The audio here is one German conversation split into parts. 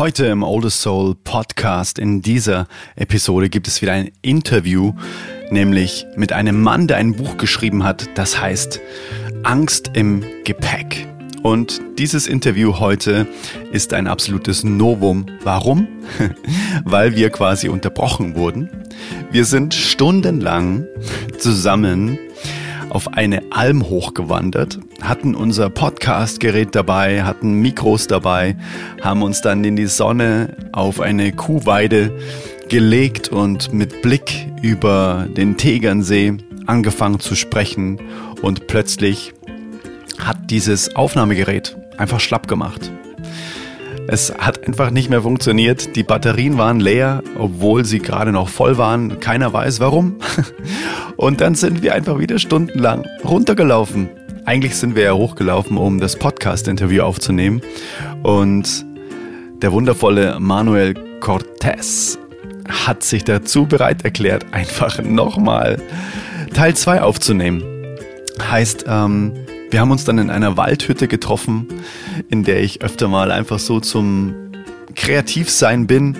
Heute im Older Soul Podcast, in dieser Episode, gibt es wieder ein Interview, nämlich mit einem Mann, der ein Buch geschrieben hat, das heißt Angst im Gepäck. Und dieses Interview heute ist ein absolutes Novum. Warum? Weil wir quasi unterbrochen wurden. Wir sind stundenlang zusammen auf eine Alm hochgewandert, hatten unser Podcast-Gerät dabei, hatten Mikros dabei, haben uns dann in die Sonne auf eine Kuhweide gelegt und mit Blick über den Tegernsee angefangen zu sprechen, und plötzlich hat dieses Aufnahmegerät einfach schlapp gemacht. Es hat einfach nicht mehr funktioniert. Die Batterien waren leer, obwohl sie gerade noch voll waren. Keiner weiß warum. Und dann sind wir einfach wieder stundenlang runtergelaufen. Eigentlich sind wir ja hochgelaufen, um das Podcast-Interview aufzunehmen. Und der wundervolle Manuel Cortez hat sich dazu bereit erklärt, einfach nochmal Teil 2 aufzunehmen. Heißt, wir haben uns dann in einer Waldhütte getroffen, in der ich öfter mal einfach so zum Kreativsein bin.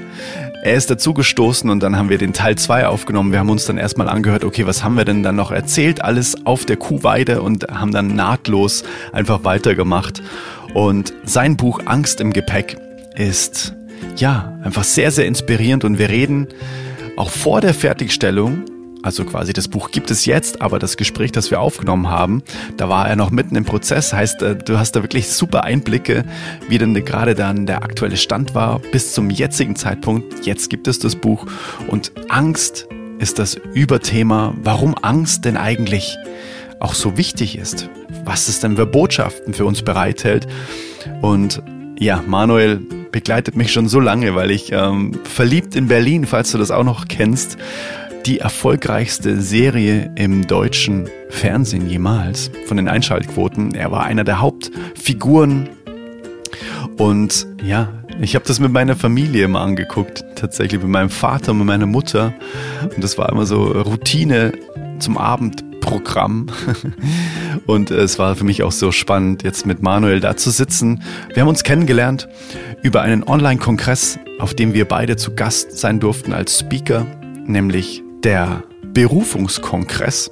Er ist dazugestoßen und dann haben wir den Teil 2 aufgenommen. Wir haben uns dann erstmal angehört, okay, was haben wir denn dann noch erzählt? Alles auf der Kuhweide, und haben dann nahtlos einfach weitergemacht. Und sein Buch Angst im Gepäck ist, ja, einfach sehr, sehr inspirierend, und wir reden auch vor der Fertigstellung. Also quasi das Buch gibt es jetzt, aber das Gespräch, das wir aufgenommen haben, da war er noch mitten im Prozess. Heißt, du hast da wirklich super Einblicke, wie denn gerade dann der aktuelle Stand war bis zum jetzigen Zeitpunkt. Jetzt gibt es das Buch, und Angst ist das Überthema, warum Angst denn eigentlich auch so wichtig ist, was es denn für Botschaften für uns bereithält. Und ja, Manuel begleitet mich schon so lange, weil ich Verliebt in Berlin, falls du das auch noch kennst, die erfolgreichste Serie im deutschen Fernsehen jemals von den Einschaltquoten. Er war einer der Hauptfiguren, und ja, ich habe das mit meiner Familie immer angeguckt, tatsächlich mit meinem Vater und mit meiner Mutter, und das war immer so Routine zum Abendprogramm. Und es war für mich auch so spannend, jetzt mit Manuel da zu sitzen. Wir haben uns kennengelernt über einen Online-Kongress, auf dem wir beide zu Gast sein durften als Speaker, nämlich der Berufungskongress.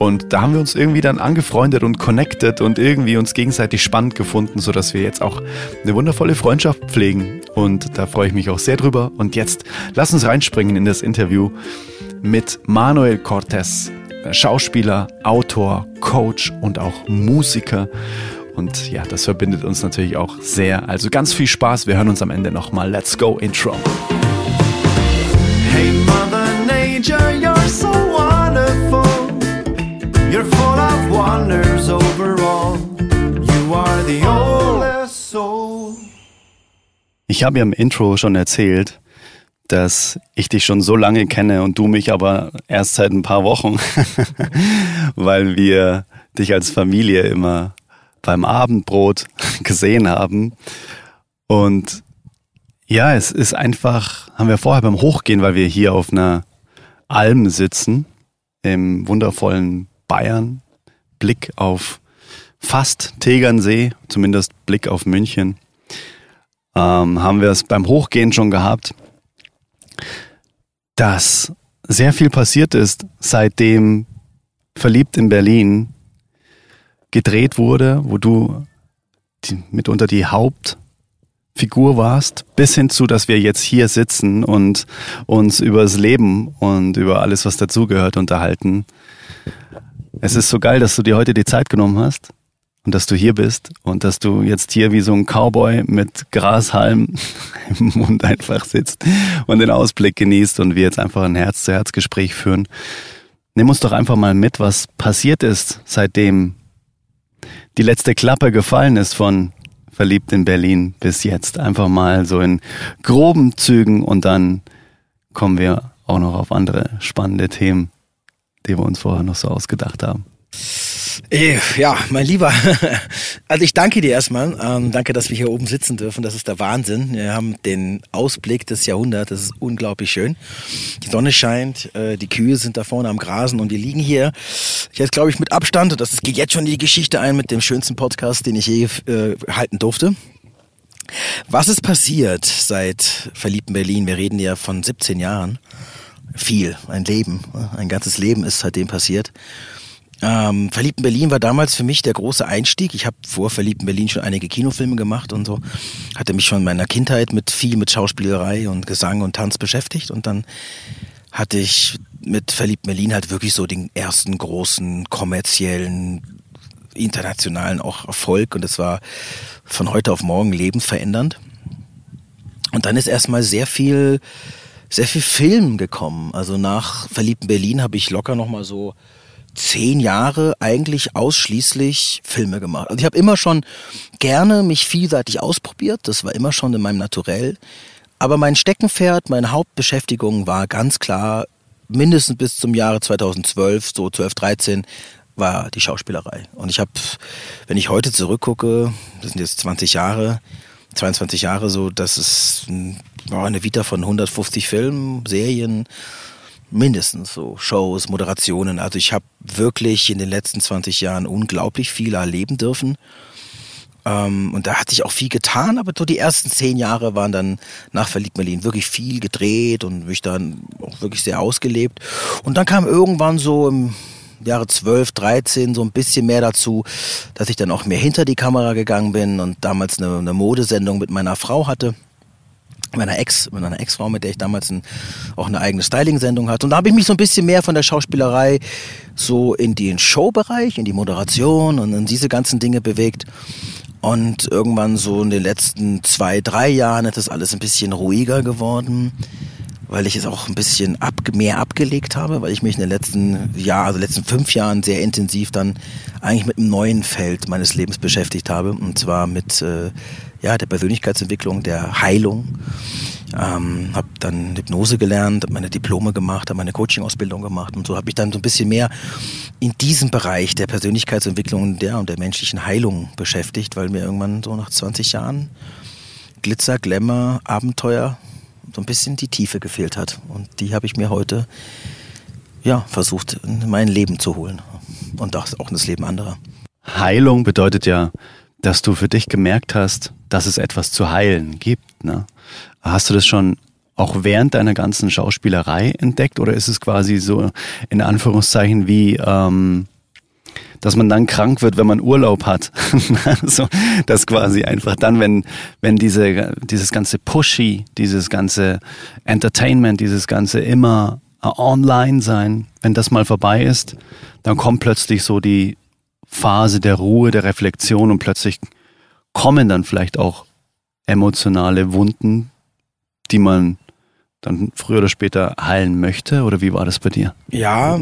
Und da haben wir uns irgendwie dann angefreundet und connected und irgendwie uns gegenseitig spannend gefunden, sodass wir jetzt auch eine wundervolle Freundschaft pflegen. Und da freue ich mich auch sehr drüber. Und jetzt lass uns reinspringen in das Interview mit Manuel Cortez, Schauspieler, Autor, Coach und auch Musiker. Und ja, das verbindet uns natürlich auch sehr. Also ganz viel Spaß. Wir hören uns am Ende nochmal. Let's go, Intro. Hey Mother Nature, you're so wonderful. You're full of wonders overall. You are the older soul. Ich habe ja im Intro schon erzählt, dass ich dich schon so lange kenne und du mich aber erst seit ein paar Wochen, weil wir dich als Familie immer beim Abendbrot gesehen haben. Und ja, es ist einfach, haben wir vorher beim Hochgehen, weil wir hier auf einer Alm sitzen, im wundervollen Bayern, Blick auf fast Tegernsee, zumindest Blick auf München, haben wir es beim Hochgehen schon gehabt, dass sehr viel passiert ist, seitdem Verliebt in Berlin gedreht wurde, wo du mitunter die Hauptfigur warst, bis hin zu, dass wir jetzt hier sitzen und uns über das Leben und über alles, was dazugehört, unterhalten. Es ist so geil, dass du dir heute die Zeit genommen hast und dass du hier bist und dass du jetzt hier wie so ein Cowboy mit Grashalm im Mund einfach sitzt und den Ausblick genießt und wir jetzt einfach ein Herz-zu-Herz-Gespräch führen. Nimm uns doch einfach mal mit, was passiert ist, seitdem die letzte Klappe gefallen ist von Verliebt in Berlin bis jetzt. Einfach mal so in groben Zügen, und dann kommen wir auch noch auf andere spannende Themen, die wir uns vorher noch so ausgedacht haben. Ja, mein Lieber. Also ich danke dir erstmal. Danke, dass wir hier oben sitzen dürfen. Das ist der Wahnsinn. Wir haben den Ausblick des Jahrhunderts. Das ist unglaublich schön. Die Sonne scheint, die Kühe sind da vorne am Grasen und wir liegen hier. Jetzt glaube ich mit Abstand, und das geht jetzt schon in die Geschichte ein, mit dem schönsten Podcast, den ich je halten durfte. Was ist passiert seit Verliebt in Berlin? Wir reden ja von 17 Jahren. Viel, ein Leben, ein ganzes Leben ist seitdem passiert. Verliebt in Berlin war damals für mich der große Einstieg. Ich habe vor Verliebt in Berlin schon einige Kinofilme gemacht und so. Hatte mich schon in meiner Kindheit mit Schauspielerei und Gesang und Tanz beschäftigt. Und dann hatte ich mit Verliebt in Berlin halt wirklich so den ersten großen kommerziellen, internationalen auch Erfolg. Und das war von heute auf morgen lebensverändernd. Und dann ist erstmal sehr viel Film gekommen. Also nach Verliebt in Berlin habe ich locker nochmal so 10 Jahre eigentlich ausschließlich Filme gemacht. Also ich habe immer schon gerne mich vielseitig ausprobiert. Das war immer schon in meinem Naturell. Aber mein Steckenpferd, meine Hauptbeschäftigung war ganz klar, mindestens bis zum Jahre 2012, so 12, 13, war die Schauspielerei. Und ich habe, wenn ich heute zurückgucke, das sind jetzt 20 Jahre, 22 Jahre so, das ist eine Vita von 150 Filmen, Serien, mindestens so Shows, Moderationen. Also ich habe wirklich in den letzten 20 Jahren unglaublich viel erleben dürfen. Und da hatte ich auch viel getan, aber so die ersten 10 Jahre waren dann nach Verliebt in Berlin wirklich viel gedreht und mich dann auch wirklich sehr ausgelebt. Und dann kam irgendwann so im Jahre 12, 13 so ein bisschen mehr dazu, dass ich dann auch mehr hinter die Kamera gegangen bin und damals eine Modesendung mit meiner Frau hatte. Meiner Ex-Frau, mit der ich damals auch eine eigene Styling-Sendung hatte. Und da habe ich mich so ein bisschen mehr von der Schauspielerei so in den Showbereich, in die Moderation und in diese ganzen Dinge bewegt. Und irgendwann so in den letzten 2, 3 Jahren ist das alles ein bisschen ruhiger geworden, weil ich es auch ein bisschen mehr abgelegt habe, weil ich mich in den letzten 5 Jahren sehr intensiv dann eigentlich mit einem neuen Feld meines Lebens beschäftigt habe. Und zwar mit der Persönlichkeitsentwicklung, der Heilung. Habe dann Hypnose gelernt, habe meine Diplome gemacht, habe meine Coaching-Ausbildung gemacht und so habe ich dann so ein bisschen mehr in diesem Bereich der Persönlichkeitsentwicklung und der menschlichen Heilung beschäftigt, weil mir irgendwann so nach 20 Jahren Glitzer, Glamour, Abenteuer so ein bisschen die Tiefe gefehlt hat. Und die habe ich mir heute versucht, in mein Leben zu holen und auch in das Leben anderer. Heilung bedeutet ja, dass du für dich gemerkt hast, dass es etwas zu heilen gibt, ne? Hast du das schon auch während deiner ganzen Schauspielerei entdeckt oder ist es quasi so in Anführungszeichen wie, dass man dann krank wird, wenn man Urlaub hat? Also, das quasi einfach dann, wenn dieses ganze Pushy, dieses ganze Entertainment, dieses ganze immer online sein, wenn das mal vorbei ist, dann kommt plötzlich so die Phase der Ruhe, der Reflexion und plötzlich kommen dann vielleicht auch emotionale Wunden, die man dann früher oder später heilen möchte? Oder wie war das bei dir? Ja,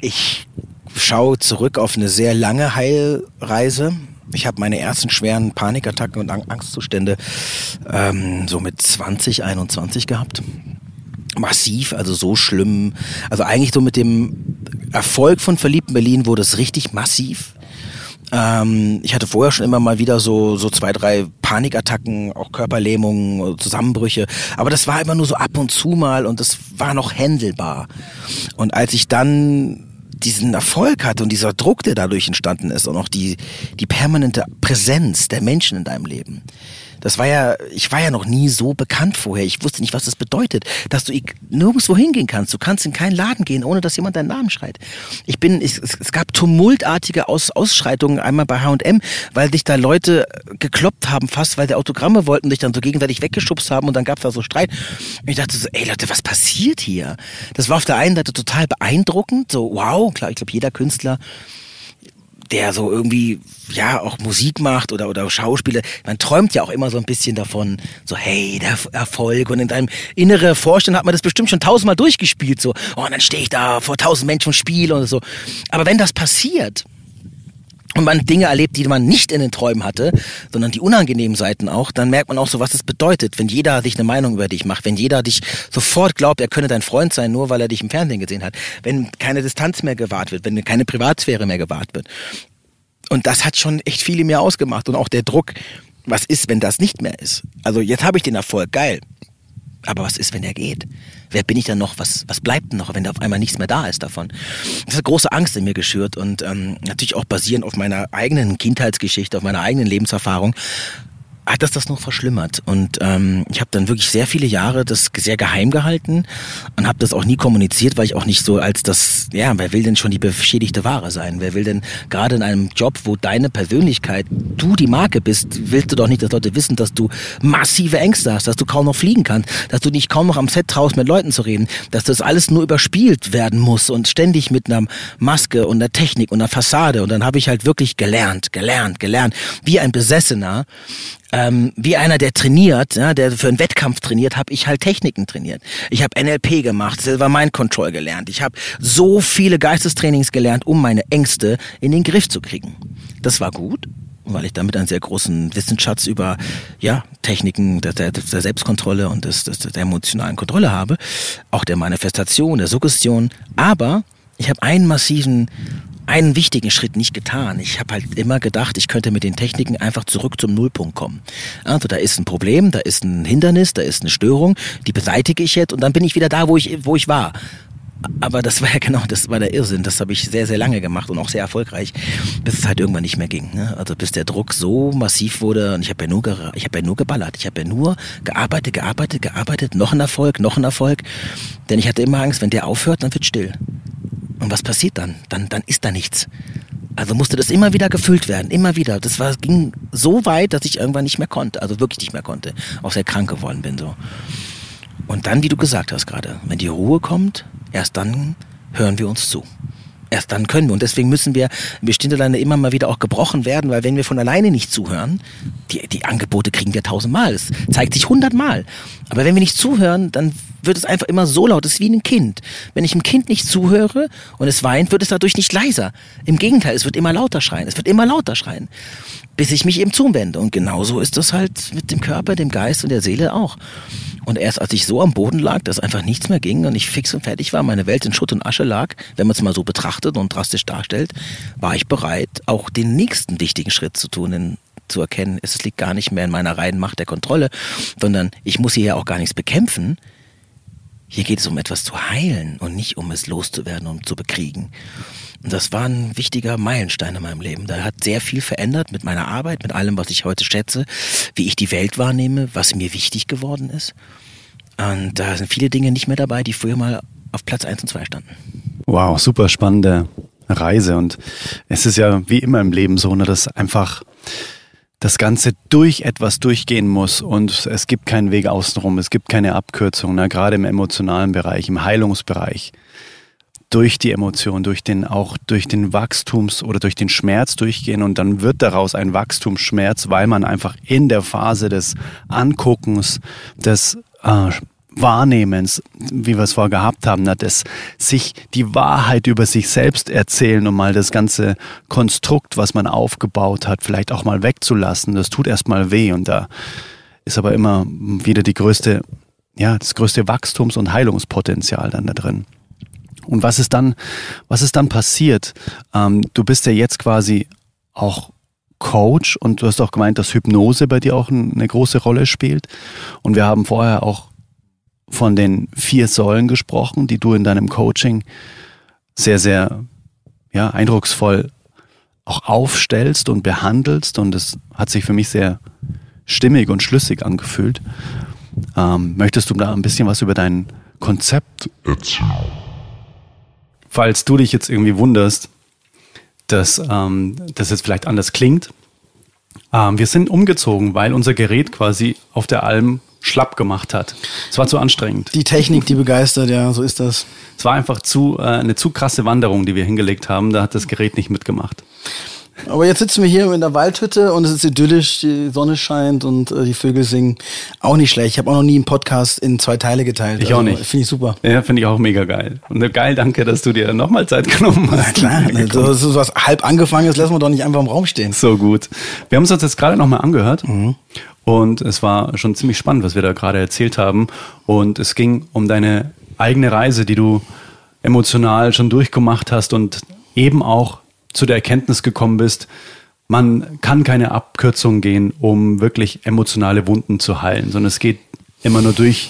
ich schaue zurück auf eine sehr lange Heilreise. Ich habe meine ersten schweren Panikattacken und Angstzustände so mit 20, 21 gehabt. Massiv, also so schlimm. Also eigentlich so mit dem Erfolg von Verliebt in Berlin wurde es richtig massiv. Ich hatte vorher schon immer mal wieder so 2, 3 Panikattacken, auch Körperlähmungen, Zusammenbrüche. Aber das war immer nur so ab und zu mal und das war noch handelbar. Und als ich dann diesen Erfolg hatte und dieser Druck, der dadurch entstanden ist und auch die permanente Präsenz der Menschen in deinem Leben. Ich war ja noch nie so bekannt vorher. Ich wusste nicht, was das bedeutet, dass du nirgendwo hingehen kannst. Du kannst in keinen Laden gehen, ohne dass jemand deinen Namen schreit. Es gab tumultartige Ausschreitungen einmal bei H&M, weil dich da Leute gekloppt haben fast, weil sie Autogramme wollten, dich dann so gegenseitig weggeschubst haben und dann gab's da so Streit. Und ich dachte so, ey Leute, was passiert hier? Das war auf der einen Seite total beeindruckend, so wow, klar, ich glaube jeder Künstler, der so irgendwie, auch Musik macht oder Schauspieler. Man träumt ja auch immer so ein bisschen davon, so, hey, der Erfolg. Und in deinem inneren Vorstand hat man das bestimmt schon 1000-mal durchgespielt, so. Oh, und dann stehe ich da vor 1000 Menschen und spiele und so. Aber wenn das passiert und man Dinge erlebt, die man nicht in den Träumen hatte, sondern die unangenehmen Seiten auch, dann merkt man auch so, was das bedeutet, wenn jeder sich eine Meinung über dich macht, wenn jeder dich sofort glaubt, er könne dein Freund sein, nur weil er dich im Fernsehen gesehen hat, wenn keine Distanz mehr gewahrt wird, wenn keine Privatsphäre mehr gewahrt wird. Und das hat schon echt viel in mir ausgemacht und auch der Druck, was ist, wenn das nicht mehr ist? Also jetzt habe ich den Erfolg, geil. Aber was ist, wenn der geht? Wer bin ich dann noch? Was bleibt denn noch, wenn da auf einmal nichts mehr da ist davon? Das hat große Angst in mir geschürt und natürlich auch basierend auf meiner eigenen Kindheitsgeschichte, auf meiner eigenen Lebenserfahrung hat das das noch verschlimmert. Und ich habe dann wirklich sehr viele Jahre das sehr geheim gehalten und habe das auch nie kommuniziert, weil ich auch nicht so als das, ja, wer will denn schon die beschädigte Ware sein? Wer will denn gerade in einem Job, wo deine Persönlichkeit, du die Marke bist, willst du doch nicht, dass Leute wissen, dass du massive Ängste hast, dass du kaum noch fliegen kannst, dass du dich kaum noch am Set traust, mit Leuten zu reden, dass das alles nur überspielt werden muss und ständig mit einer Maske und einer Technik und einer Fassade. Und dann habe ich halt wirklich gelernt, wie ein Besessener, wie einer, der trainiert, ja, der für einen Wettkampf trainiert, habe ich halt Techniken trainiert. Ich habe NLP gemacht, Silver Mind Control gelernt. Ich habe so viele Geistestrainings gelernt, um meine Ängste in den Griff zu kriegen. Das war gut, weil ich damit einen sehr großen Wissensschatz über ja, Techniken der Selbstkontrolle und der emotionalen Kontrolle habe, auch der Manifestation, der Suggestion. Aber ich habe einen wichtigen Schritt nicht getan. Ich habe halt immer gedacht, ich könnte mit den Techniken einfach zurück zum Nullpunkt kommen. Also da ist ein Problem, da ist ein Hindernis, da ist eine Störung, die beseitige ich jetzt und dann bin ich wieder da, wo ich war. Aber das war ja genau, das war der Irrsinn. Das habe ich sehr, sehr lange gemacht und auch sehr erfolgreich, bis es halt irgendwann nicht mehr ging. Ne? Also bis der Druck so massiv wurde und ich habe ja nur geballert. Ich habe ja nur gearbeitet, noch ein Erfolg. Denn ich hatte immer Angst, wenn der aufhört, dann wird still. Und was passiert dann? Dann ist da nichts. Also musste das immer wieder gefüllt werden, immer wieder. Das ging so weit, dass ich irgendwann nicht mehr konnte, also wirklich nicht mehr konnte. Auch sehr krank geworden bin so. Und dann, wie du gesagt hast gerade, wenn die Ruhe kommt, erst dann hören wir uns zu. Erst dann können wir. Und deswegen müssen wir bestimmte Länder immer mal wieder auch gebrochen werden, weil wenn wir von alleine nicht zuhören, die Angebote kriegen wir 1000-mal. Es zeigt sich 100-mal. Aber wenn wir nicht zuhören, dann wird es einfach immer so laut. Es ist wie ein Kind. Wenn ich einem Kind nicht zuhöre und es weint, wird es dadurch nicht leiser. Im Gegenteil, es wird immer lauter schreien. Bis ich mich eben zuwende. Und genauso ist das halt mit dem Körper, dem Geist und der Seele auch. Und erst als ich so am Boden lag, dass einfach nichts mehr ging und ich fix und fertig war, meine Welt in Schutt und Asche lag, wenn man es mal so betrachtet und drastisch darstellt, war ich bereit, auch den nächsten wichtigen Schritt zu tun, denn zu erkennen, es liegt gar nicht mehr in meiner reinen Macht der Kontrolle, sondern ich muss hier ja auch gar nichts bekämpfen. Hier geht es um etwas zu heilen und nicht um es loszuwerden und zu bekriegen. Und das war ein wichtiger Meilenstein in meinem Leben. Da hat sehr viel verändert mit meiner Arbeit, mit allem, was ich heute schätze, wie ich die Welt wahrnehme, was mir wichtig geworden ist. Und da sind viele Dinge nicht mehr dabei, die früher mal auf Platz 1 und 2 standen. Wow, super spannende Reise. Und es ist ja wie immer im Leben so, dass einfach das Ganze durch etwas durchgehen muss und es gibt keinen Weg außenrum, es gibt keine Abkürzung, gerade im emotionalen Bereich, im Heilungsbereich. Durch die Emotion, durch den Wachstums- oder durch den Schmerz durchgehen und dann wird daraus ein Wachstumsschmerz, weil man einfach in der Phase des Anguckens, des Wahrnehmens, wie wir es vorher gehabt haben, dass sich die Wahrheit über sich selbst erzählen und mal das ganze Konstrukt, was man aufgebaut hat, vielleicht auch mal wegzulassen, das tut erstmal weh und da ist aber immer wieder das größte Wachstums- und Heilungspotenzial dann da drin. Und was ist dann passiert? Du bist ja jetzt quasi auch Coach und du hast auch gemeint, dass Hypnose bei dir auch eine große Rolle spielt. Und wir haben vorher auch von den 4 Säulen gesprochen, die du in deinem Coaching sehr, sehr eindrucksvoll auch aufstellst und behandelst. Und das hat sich für mich sehr stimmig und schlüssig angefühlt. Möchtest du da ein bisschen was über dein Konzept erzählen? Falls du dich jetzt irgendwie wunderst, dass das jetzt vielleicht anders klingt. Wir sind umgezogen, weil unser Gerät quasi auf der Alm schlapp gemacht hat. Es war zu anstrengend. Die Technik, die begeistert, ja, so ist das. Es war einfach eine zu krasse Wanderung, die wir hingelegt haben. Da hat das Gerät nicht mitgemacht. Aber jetzt sitzen wir hier in der Waldhütte und es ist idyllisch, die Sonne scheint und die Vögel singen. Auch nicht schlecht. Ich habe auch noch nie einen Podcast in 2 Teile geteilt. Ich auch nicht. Finde ich super. Ja, finde ich auch mega geil. Und geil, danke, dass du dir nochmal Zeit genommen hast. Na klar, so was halb angefangen ist, lassen wir doch nicht einfach im Raum stehen. So gut. Wir haben es uns jetzt gerade nochmal angehört und es war schon ziemlich spannend, was wir da gerade erzählt haben. Und es ging um deine eigene Reise, die du emotional schon durchgemacht hast und eben auch zu der Erkenntnis gekommen bist, man kann keine Abkürzung gehen, um wirklich emotionale Wunden zu heilen, sondern es geht immer nur durch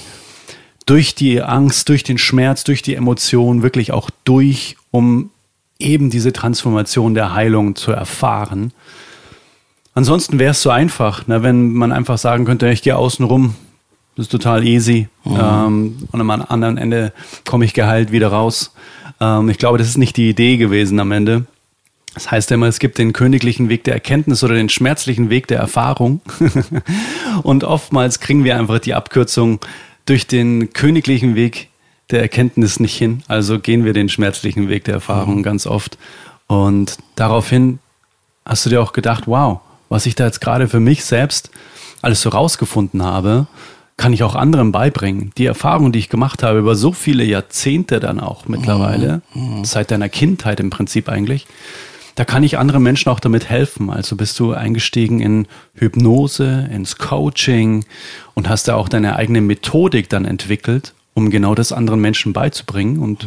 die Angst, durch den Schmerz, durch die Emotion, wirklich auch durch, um eben diese Transformation der Heilung zu erfahren. Ansonsten wäre es so einfach, ne, wenn man einfach sagen könnte, ich gehe außen rum, das ist total easy. Mhm. Und am anderen Ende komme ich geheilt wieder raus. Ich glaube, das ist nicht die Idee gewesen am Ende. Das heißt immer, es gibt den königlichen Weg der Erkenntnis oder den schmerzlichen Weg der Erfahrung. Und oftmals kriegen wir einfach die Abkürzung durch den königlichen Weg der Erkenntnis nicht hin. Also gehen wir den schmerzlichen Weg der Erfahrung ganz oft. Und daraufhin hast du dir auch gedacht, wow, was ich da jetzt gerade für mich selbst alles so rausgefunden habe, kann ich auch anderen beibringen. Die Erfahrung, die ich gemacht habe über so viele Jahrzehnte dann auch mittlerweile, seit deiner Kindheit im Prinzip eigentlich, da kann ich anderen Menschen auch damit helfen. Also bist du eingestiegen in Hypnose, ins Coaching und hast da auch deine eigene Methodik dann entwickelt, um genau das anderen Menschen beizubringen. Und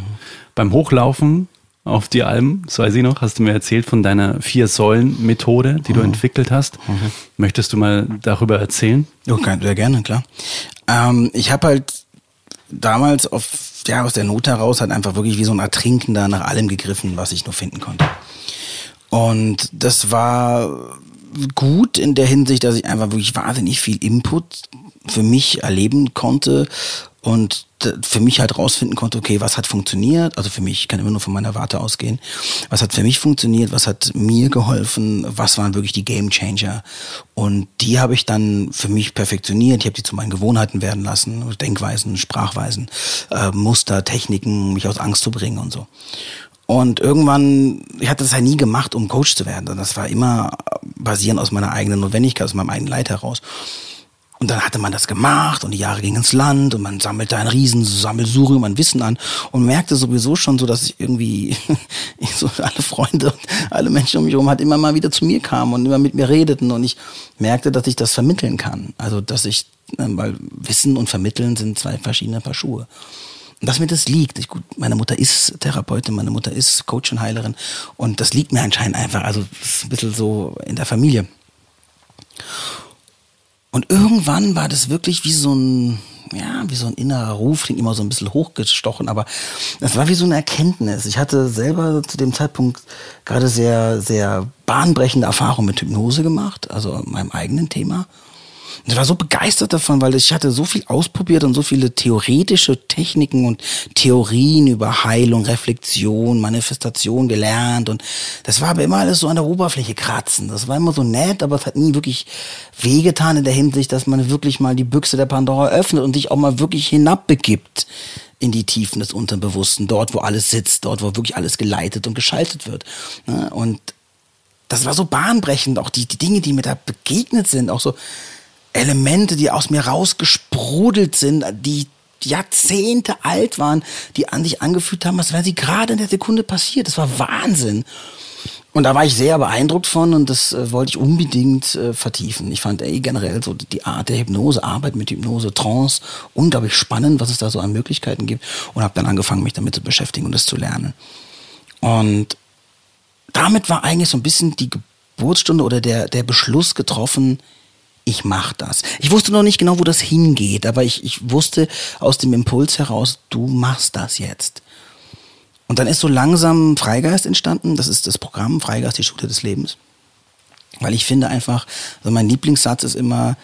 beim Hochlaufen auf die Alm, das weiß ich noch, hast du mir erzählt von deiner 4-Säulen-Methode, die du entwickelt hast. Mhm. Möchtest du mal darüber erzählen? Okay, sehr gerne, klar. Ich habe halt damals aus der Not heraus halt einfach wirklich wie so ein Ertrinkender nach allem gegriffen, was ich nur finden konnte. Und das war gut in der Hinsicht, dass ich einfach wirklich wahnsinnig viel Input für mich erleben konnte und für mich halt rausfinden konnte, okay, was hat funktioniert, also für mich, ich kann immer nur von meiner Warte ausgehen, was hat für mich funktioniert, was hat mir geholfen, was waren wirklich die Game Changer, und die habe ich dann für mich perfektioniert, ich habe die zu meinen Gewohnheiten werden lassen, Denkweisen, Sprachweisen, Muster, Techniken, um mich aus Angst zu bringen und so. Und irgendwann, ich hatte das ja nie gemacht, um Coach zu werden, das war immer basierend aus meiner eigenen Notwendigkeit, aus meinem eigenen Leid heraus. Und dann hatte man das gemacht und die Jahre gingen ins Land und man sammelte ein Riesensurium an Wissen an und merkte sowieso schon so, dass ich irgendwie so alle Freunde und alle Menschen um mich herum halt immer mal wieder zu mir kamen und immer mit mir redeten, und ich merkte, dass ich das vermitteln kann. Also dass ich, weil Wissen und Vermitteln sind zwei verschiedene Paar Schuhe. Und dass mir das liegt. Gut, meine Mutter ist Therapeutin, meine Mutter ist Coach und Heilerin, und das liegt mir anscheinend einfach. Also das ist ein bisschen so in der Familie. Und irgendwann war das wirklich wie so ein, ja, wie so ein innerer Ruf, klingt immer so ein bisschen hochgestochen, aber das war wie so eine Erkenntnis. Ich hatte selber zu dem Zeitpunkt gerade sehr, sehr bahnbrechende Erfahrungen mit Hypnose gemacht, also meinem eigenen Thema. Und ich war so begeistert davon, weil ich hatte so viel ausprobiert und so viele theoretische Techniken und Theorien über Heilung, Reflexion, Manifestation gelernt, und das war aber immer alles so an der Oberfläche kratzen. Das war immer so nett, aber es hat nie wirklich wehgetan in der Hinsicht, dass man wirklich mal die Büchse der Pandora öffnet und sich auch mal wirklich hinabbegibt in die Tiefen des Unterbewussten, dort, wo alles sitzt, dort, wo wirklich alles geleitet und geschaltet wird. Und das war so bahnbrechend, auch die Dinge, die mir da begegnet sind, auch so Elemente, die aus mir rausgesprudelt sind, die Jahrzehnte alt waren, die an sich angefühlt haben, als wären sie gerade in der Sekunde passiert. Das war Wahnsinn. Und da war ich sehr beeindruckt von, und das wollte ich unbedingt vertiefen. Ich fand generell so die Art der Hypnose, Arbeit mit Hypnose, Trance, unglaublich spannend, was es da so an Möglichkeiten gibt, und habe dann angefangen, mich damit zu beschäftigen und das zu lernen. Und damit war eigentlich so ein bisschen die Geburtsstunde oder der Beschluss getroffen, ich mache das. Ich wusste noch nicht genau, wo das hingeht, aber ich wusste aus dem Impuls heraus, du machst das jetzt. Und dann ist so langsam Freigeist entstanden. Das ist das Programm Freigeist, die Schule des Lebens. Weil ich finde einfach, also mein Lieblingssatz ist immer,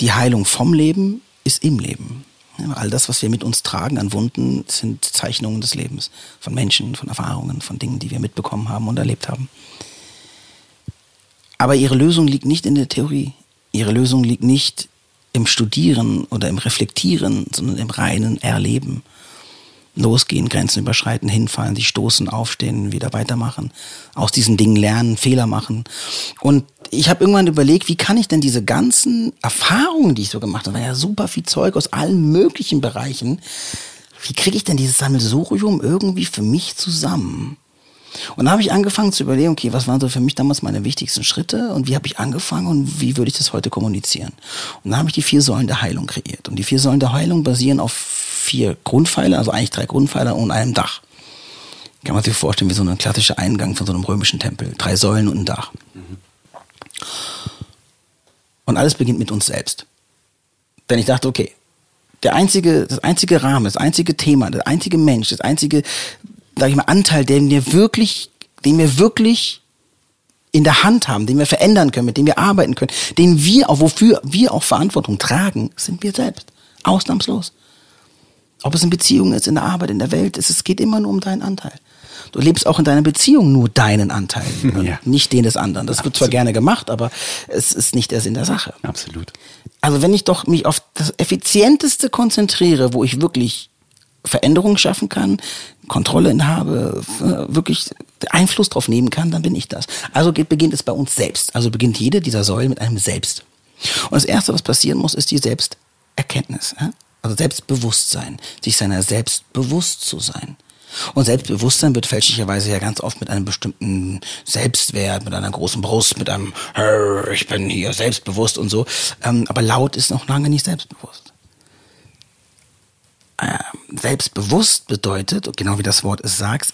die Heilung vom Leben ist im Leben. All das, was wir mit uns tragen an Wunden, sind Zeichnungen des Lebens. Von Menschen, von Erfahrungen, von Dingen, die wir mitbekommen haben und erlebt haben. Aber ihre Lösung liegt nicht in der Theorie. Ihre Lösung liegt nicht im Studieren oder im Reflektieren, sondern im reinen Erleben. Losgehen, Grenzen überschreiten, hinfallen, sich stoßen, aufstehen, wieder weitermachen. Aus diesen Dingen lernen, Fehler machen. Und ich habe irgendwann überlegt, wie kann ich denn diese ganzen Erfahrungen, die ich so gemacht habe, war ja super viel Zeug aus allen möglichen Bereichen, wie kriege ich denn dieses Sammelsurium irgendwie für mich zusammen? Und da habe ich angefangen zu überlegen, okay, was waren so für mich damals meine wichtigsten Schritte und wie habe ich angefangen und wie würde ich das heute kommunizieren? Und da habe ich die 4 Säulen der Heilung kreiert. Und die 4 Säulen der Heilung basieren auf 4 Grundpfeiler, also eigentlich 3 Grundpfeiler und einem Dach. Kann man sich vorstellen wie so ein klassischer Eingang von so einem römischen Tempel. 3 Säulen und ein Dach. Und alles beginnt mit uns selbst. Denn ich dachte, okay, das einzige Rahmen, das einzige Thema, der einzige Mensch, das einzige, sag ich mal, Anteil, den wir wirklich in der Hand haben, den wir verändern können, mit dem wir arbeiten können, den wir auch, wofür wir auch Verantwortung tragen, sind wir selbst. Ausnahmslos. Ob es in Beziehungen ist, in der Arbeit, in der Welt ist, es geht immer nur um deinen Anteil. Du lebst auch in deiner Beziehung nur deinen Anteil, ja, nicht den des anderen. Das wird zwar gerne gemacht, aber es ist nicht der Sinn der Sache. Absolut. Also wenn ich doch mich auf das Effizienteste konzentriere, wo ich wirklich Veränderung schaffen kann, Kontrolle habe, wirklich Einfluss drauf nehmen kann, dann bin ich das. Also beginnt es bei uns selbst. Also beginnt jede dieser Säulen mit einem Selbst. Und das Erste, was passieren muss, ist die Selbsterkenntnis. Also Selbstbewusstsein, sich seiner selbst bewusst zu sein. Und Selbstbewusstsein wird fälschlicherweise ja ganz oft mit einem bestimmten Selbstwert, mit einer großen Brust, mit einem ich bin hier selbstbewusst und so. Aber laut ist noch lange nicht selbstbewusst. Selbstbewusst bedeutet, genau wie das Wort es sagt,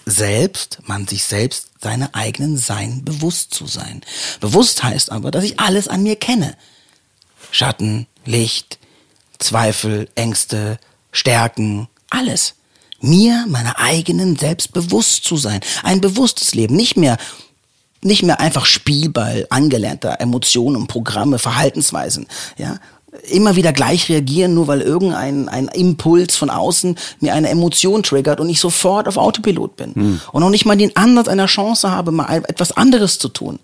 man sich selbst seinem eigenen Sein bewusst zu sein. Bewusst heißt aber, dass ich alles an mir kenne. Schatten, Licht, Zweifel, Ängste, Stärken, alles. Mir, meiner eigenen selbst bewusst zu sein. Ein bewusstes Leben, nicht mehr einfach Spielball angelernter Emotionen und Programme, Verhaltensweisen, ja. Immer wieder gleich reagieren, nur weil irgendein Impuls von außen mir eine Emotion triggert und ich sofort auf Autopilot bin. Und noch nicht mal den Ansatz einer Chance habe, mal etwas anderes zu tun.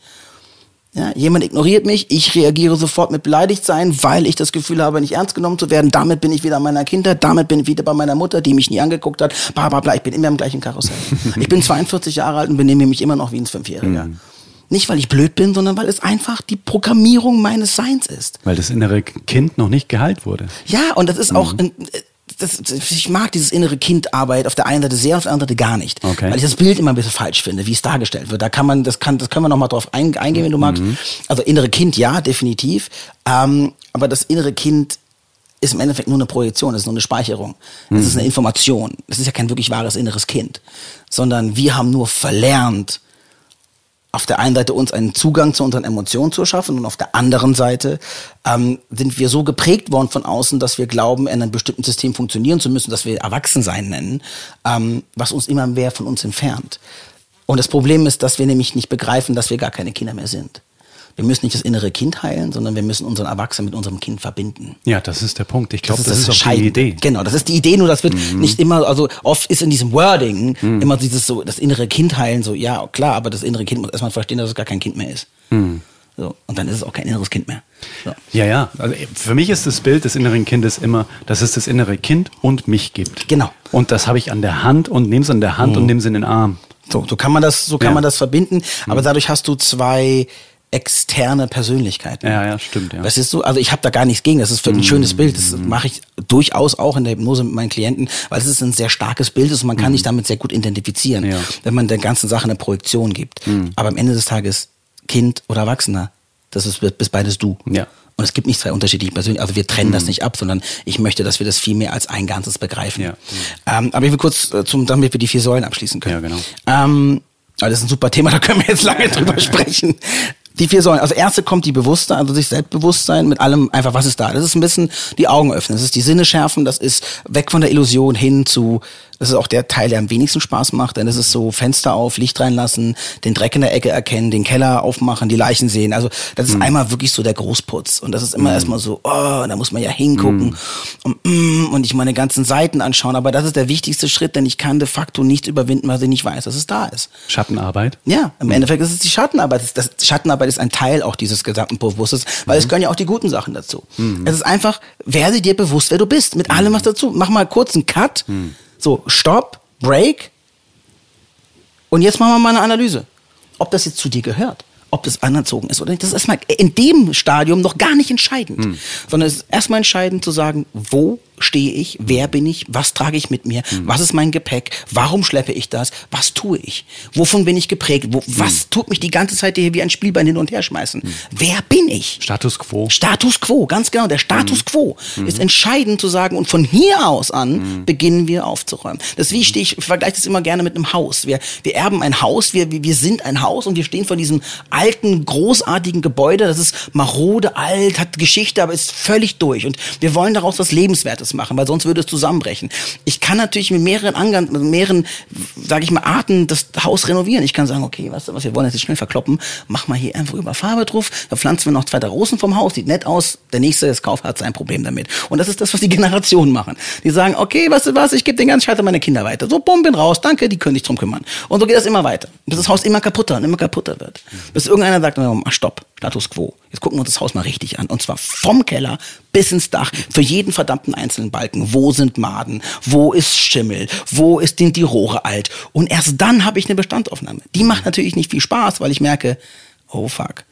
Ja, jemand ignoriert mich, ich reagiere sofort mit beleidigt sein, weil ich das Gefühl habe, nicht ernst genommen zu werden. Damit bin ich wieder in meiner Kindheit, damit bin ich wieder bei meiner Mutter, die mich nie angeguckt hat. Bla, bla, bla. Ich bin immer im gleichen Karussell. Ich bin 42 Jahre alt und benehme mich immer noch wie ein 5-Jähriger. Nicht, weil ich blöd bin, sondern weil es einfach die Programmierung meines Seins ist. Weil das innere Kind noch nicht geheilt wurde. Ja, und das ist auch, ich mag dieses innere Kindarbeit auf der einen Seite sehr, auf der anderen Seite gar nicht. Okay. Weil ich das Bild immer ein bisschen falsch finde, wie es dargestellt wird. Da kann man, das können wir nochmal drauf eingehen, wenn du magst. Also innere Kind, ja, definitiv. Aber das innere Kind ist im Endeffekt nur eine Projektion, das ist nur eine Speicherung. Das ist eine Information. Das ist ja kein wirklich wahres inneres Kind. Sondern wir haben nur verlernt, auf der einen Seite uns einen Zugang zu unseren Emotionen zu schaffen und auf der anderen Seite sind wir so geprägt worden von außen, dass wir glauben, in einem bestimmten System funktionieren zu müssen, dass wir Erwachsensein nennen, was uns immer mehr von uns entfernt. Und das Problem ist, dass wir nämlich nicht begreifen, dass wir gar keine Kinder mehr sind. Wir müssen nicht das innere Kind heilen, sondern wir müssen unseren Erwachsenen mit unserem Kind verbinden. Ja, das ist der Punkt. Ich glaube, das ist auch die Idee. Genau, das ist die Idee, nur das wird nicht immer, also oft ist in diesem Wording immer dieses so, das innere Kind heilen, so, ja, klar, aber das innere Kind muss erstmal verstehen, dass es gar kein Kind mehr ist. So, und dann ist es auch kein inneres Kind mehr. So. Ja, also für mich ist das Bild des inneren Kindes immer, dass es das innere Kind und mich gibt. Genau. Und das habe ich an der Hand und nehme es an der Hand und nehme es in den Arm. So kann man das verbinden, aber dadurch hast du zwei externe Persönlichkeit. Ja, stimmt. Ja. Was ist so? Also ich habe da gar nichts gegen. Das ist für ein schönes Bild. Das mache ich durchaus auch in der Hypnose mit meinen Klienten, weil es ist ein sehr starkes Bild und man kann sich damit sehr gut identifizieren, wenn man der ganzen Sache eine Projektion gibt. Aber am Ende des Tages Kind oder Erwachsener, das ist beides du. Ja. Und es gibt nicht zwei unterschiedliche Persönlichkeiten. Also wir trennen das nicht ab, sondern ich möchte, dass wir das viel mehr als ein Ganzes begreifen. Ja. Aber ich will kurz damit wir die 4 Säulen abschließen können. Ja, genau. Aber das ist ein super Thema, da können wir jetzt lange drüber sprechen. Die 4 Säulen. Also erste kommt die Bewusstsein, also sich Selbstbewusstsein mit allem, einfach was ist da. Das ist ein bisschen die Augen öffnen, das ist die Sinne schärfen, das ist weg von der Illusion hin zu, das ist auch der Teil, der am wenigsten Spaß macht, denn das ist so Fenster auf, Licht reinlassen, den Dreck in der Ecke erkennen, den Keller aufmachen, die Leichen sehen. Also das ist einmal wirklich so der Großputz und das ist immer erstmal so, da muss man ja hingucken und ich meine ganzen Seiten anschauen, aber das ist der wichtigste Schritt, denn ich kann de facto nichts überwinden, was ich nicht weiß, dass es da ist. Schattenarbeit? Ja, im Endeffekt ist es die Schattenarbeit. Das Schattenarbeit ist ein Teil auch dieses gesamten Bewusstseins, weil es gehören ja auch die guten Sachen dazu. Es ist einfach, werde dir bewusst, wer du bist, mit allem was dazu. Mach mal kurz einen Cut, so Stopp, Break und jetzt machen wir mal eine Analyse. Ob das jetzt zu dir gehört, ob das anerzogen ist oder nicht, das ist erstmal in dem Stadium noch gar nicht entscheidend, sondern es ist erstmal entscheidend zu sagen, wo stehe ich, wer bin ich, was trage ich mit mir, was ist mein Gepäck, warum schleppe ich das, was tue ich, wovon bin ich geprägt, was tut mich die ganze Zeit hier wie ein Spielball hin und her schmeißen, wer bin ich? Status Quo. Status Quo, ganz genau, der Status Quo ist entscheidend zu sagen und von hier aus an beginnen wir aufzuräumen. Das wie stehe ich vergleiche das immer gerne mit einem Haus, wir erben ein Haus, wir sind ein Haus und wir stehen vor diesem alten, großartigen Gebäude, das ist marode, alt, hat Geschichte, aber ist völlig durch und wir wollen daraus was Lebenswertes Business machen, weil sonst würde es zusammenbrechen. Ich kann natürlich mit mehreren, sage ich mal, Arten das Haus renovieren. Ich kann sagen, okay, weißt du was, wir wollen jetzt schnell verkloppen, mach mal hier einfach über Farbe drauf, da pflanzen wir noch 2, 3 Rosen vom Haus, sieht nett aus, der nächste, das Kauf hat sein Problem damit. Und das ist das, was die Generationen machen. Die sagen, okay, weißt du was, ich gebe den ganzen Scheiß an meine Kinder weiter. So, bumm, bin raus, danke, die können sich drum kümmern. Und so geht das immer weiter. Bis das Haus immer kaputter wird. Bis irgendeiner sagt, stopp, Status Quo. Jetzt gucken wir uns das Haus mal richtig an. Und zwar vom Keller bis ins Dach. Für jeden verdammten einzelnen Balken. Wo sind Maden? Wo ist Schimmel? Wo ist die Rohre alt? Und erst dann habe ich eine Bestandsaufnahme. Die macht natürlich nicht viel Spaß, weil ich merke, oh fuck,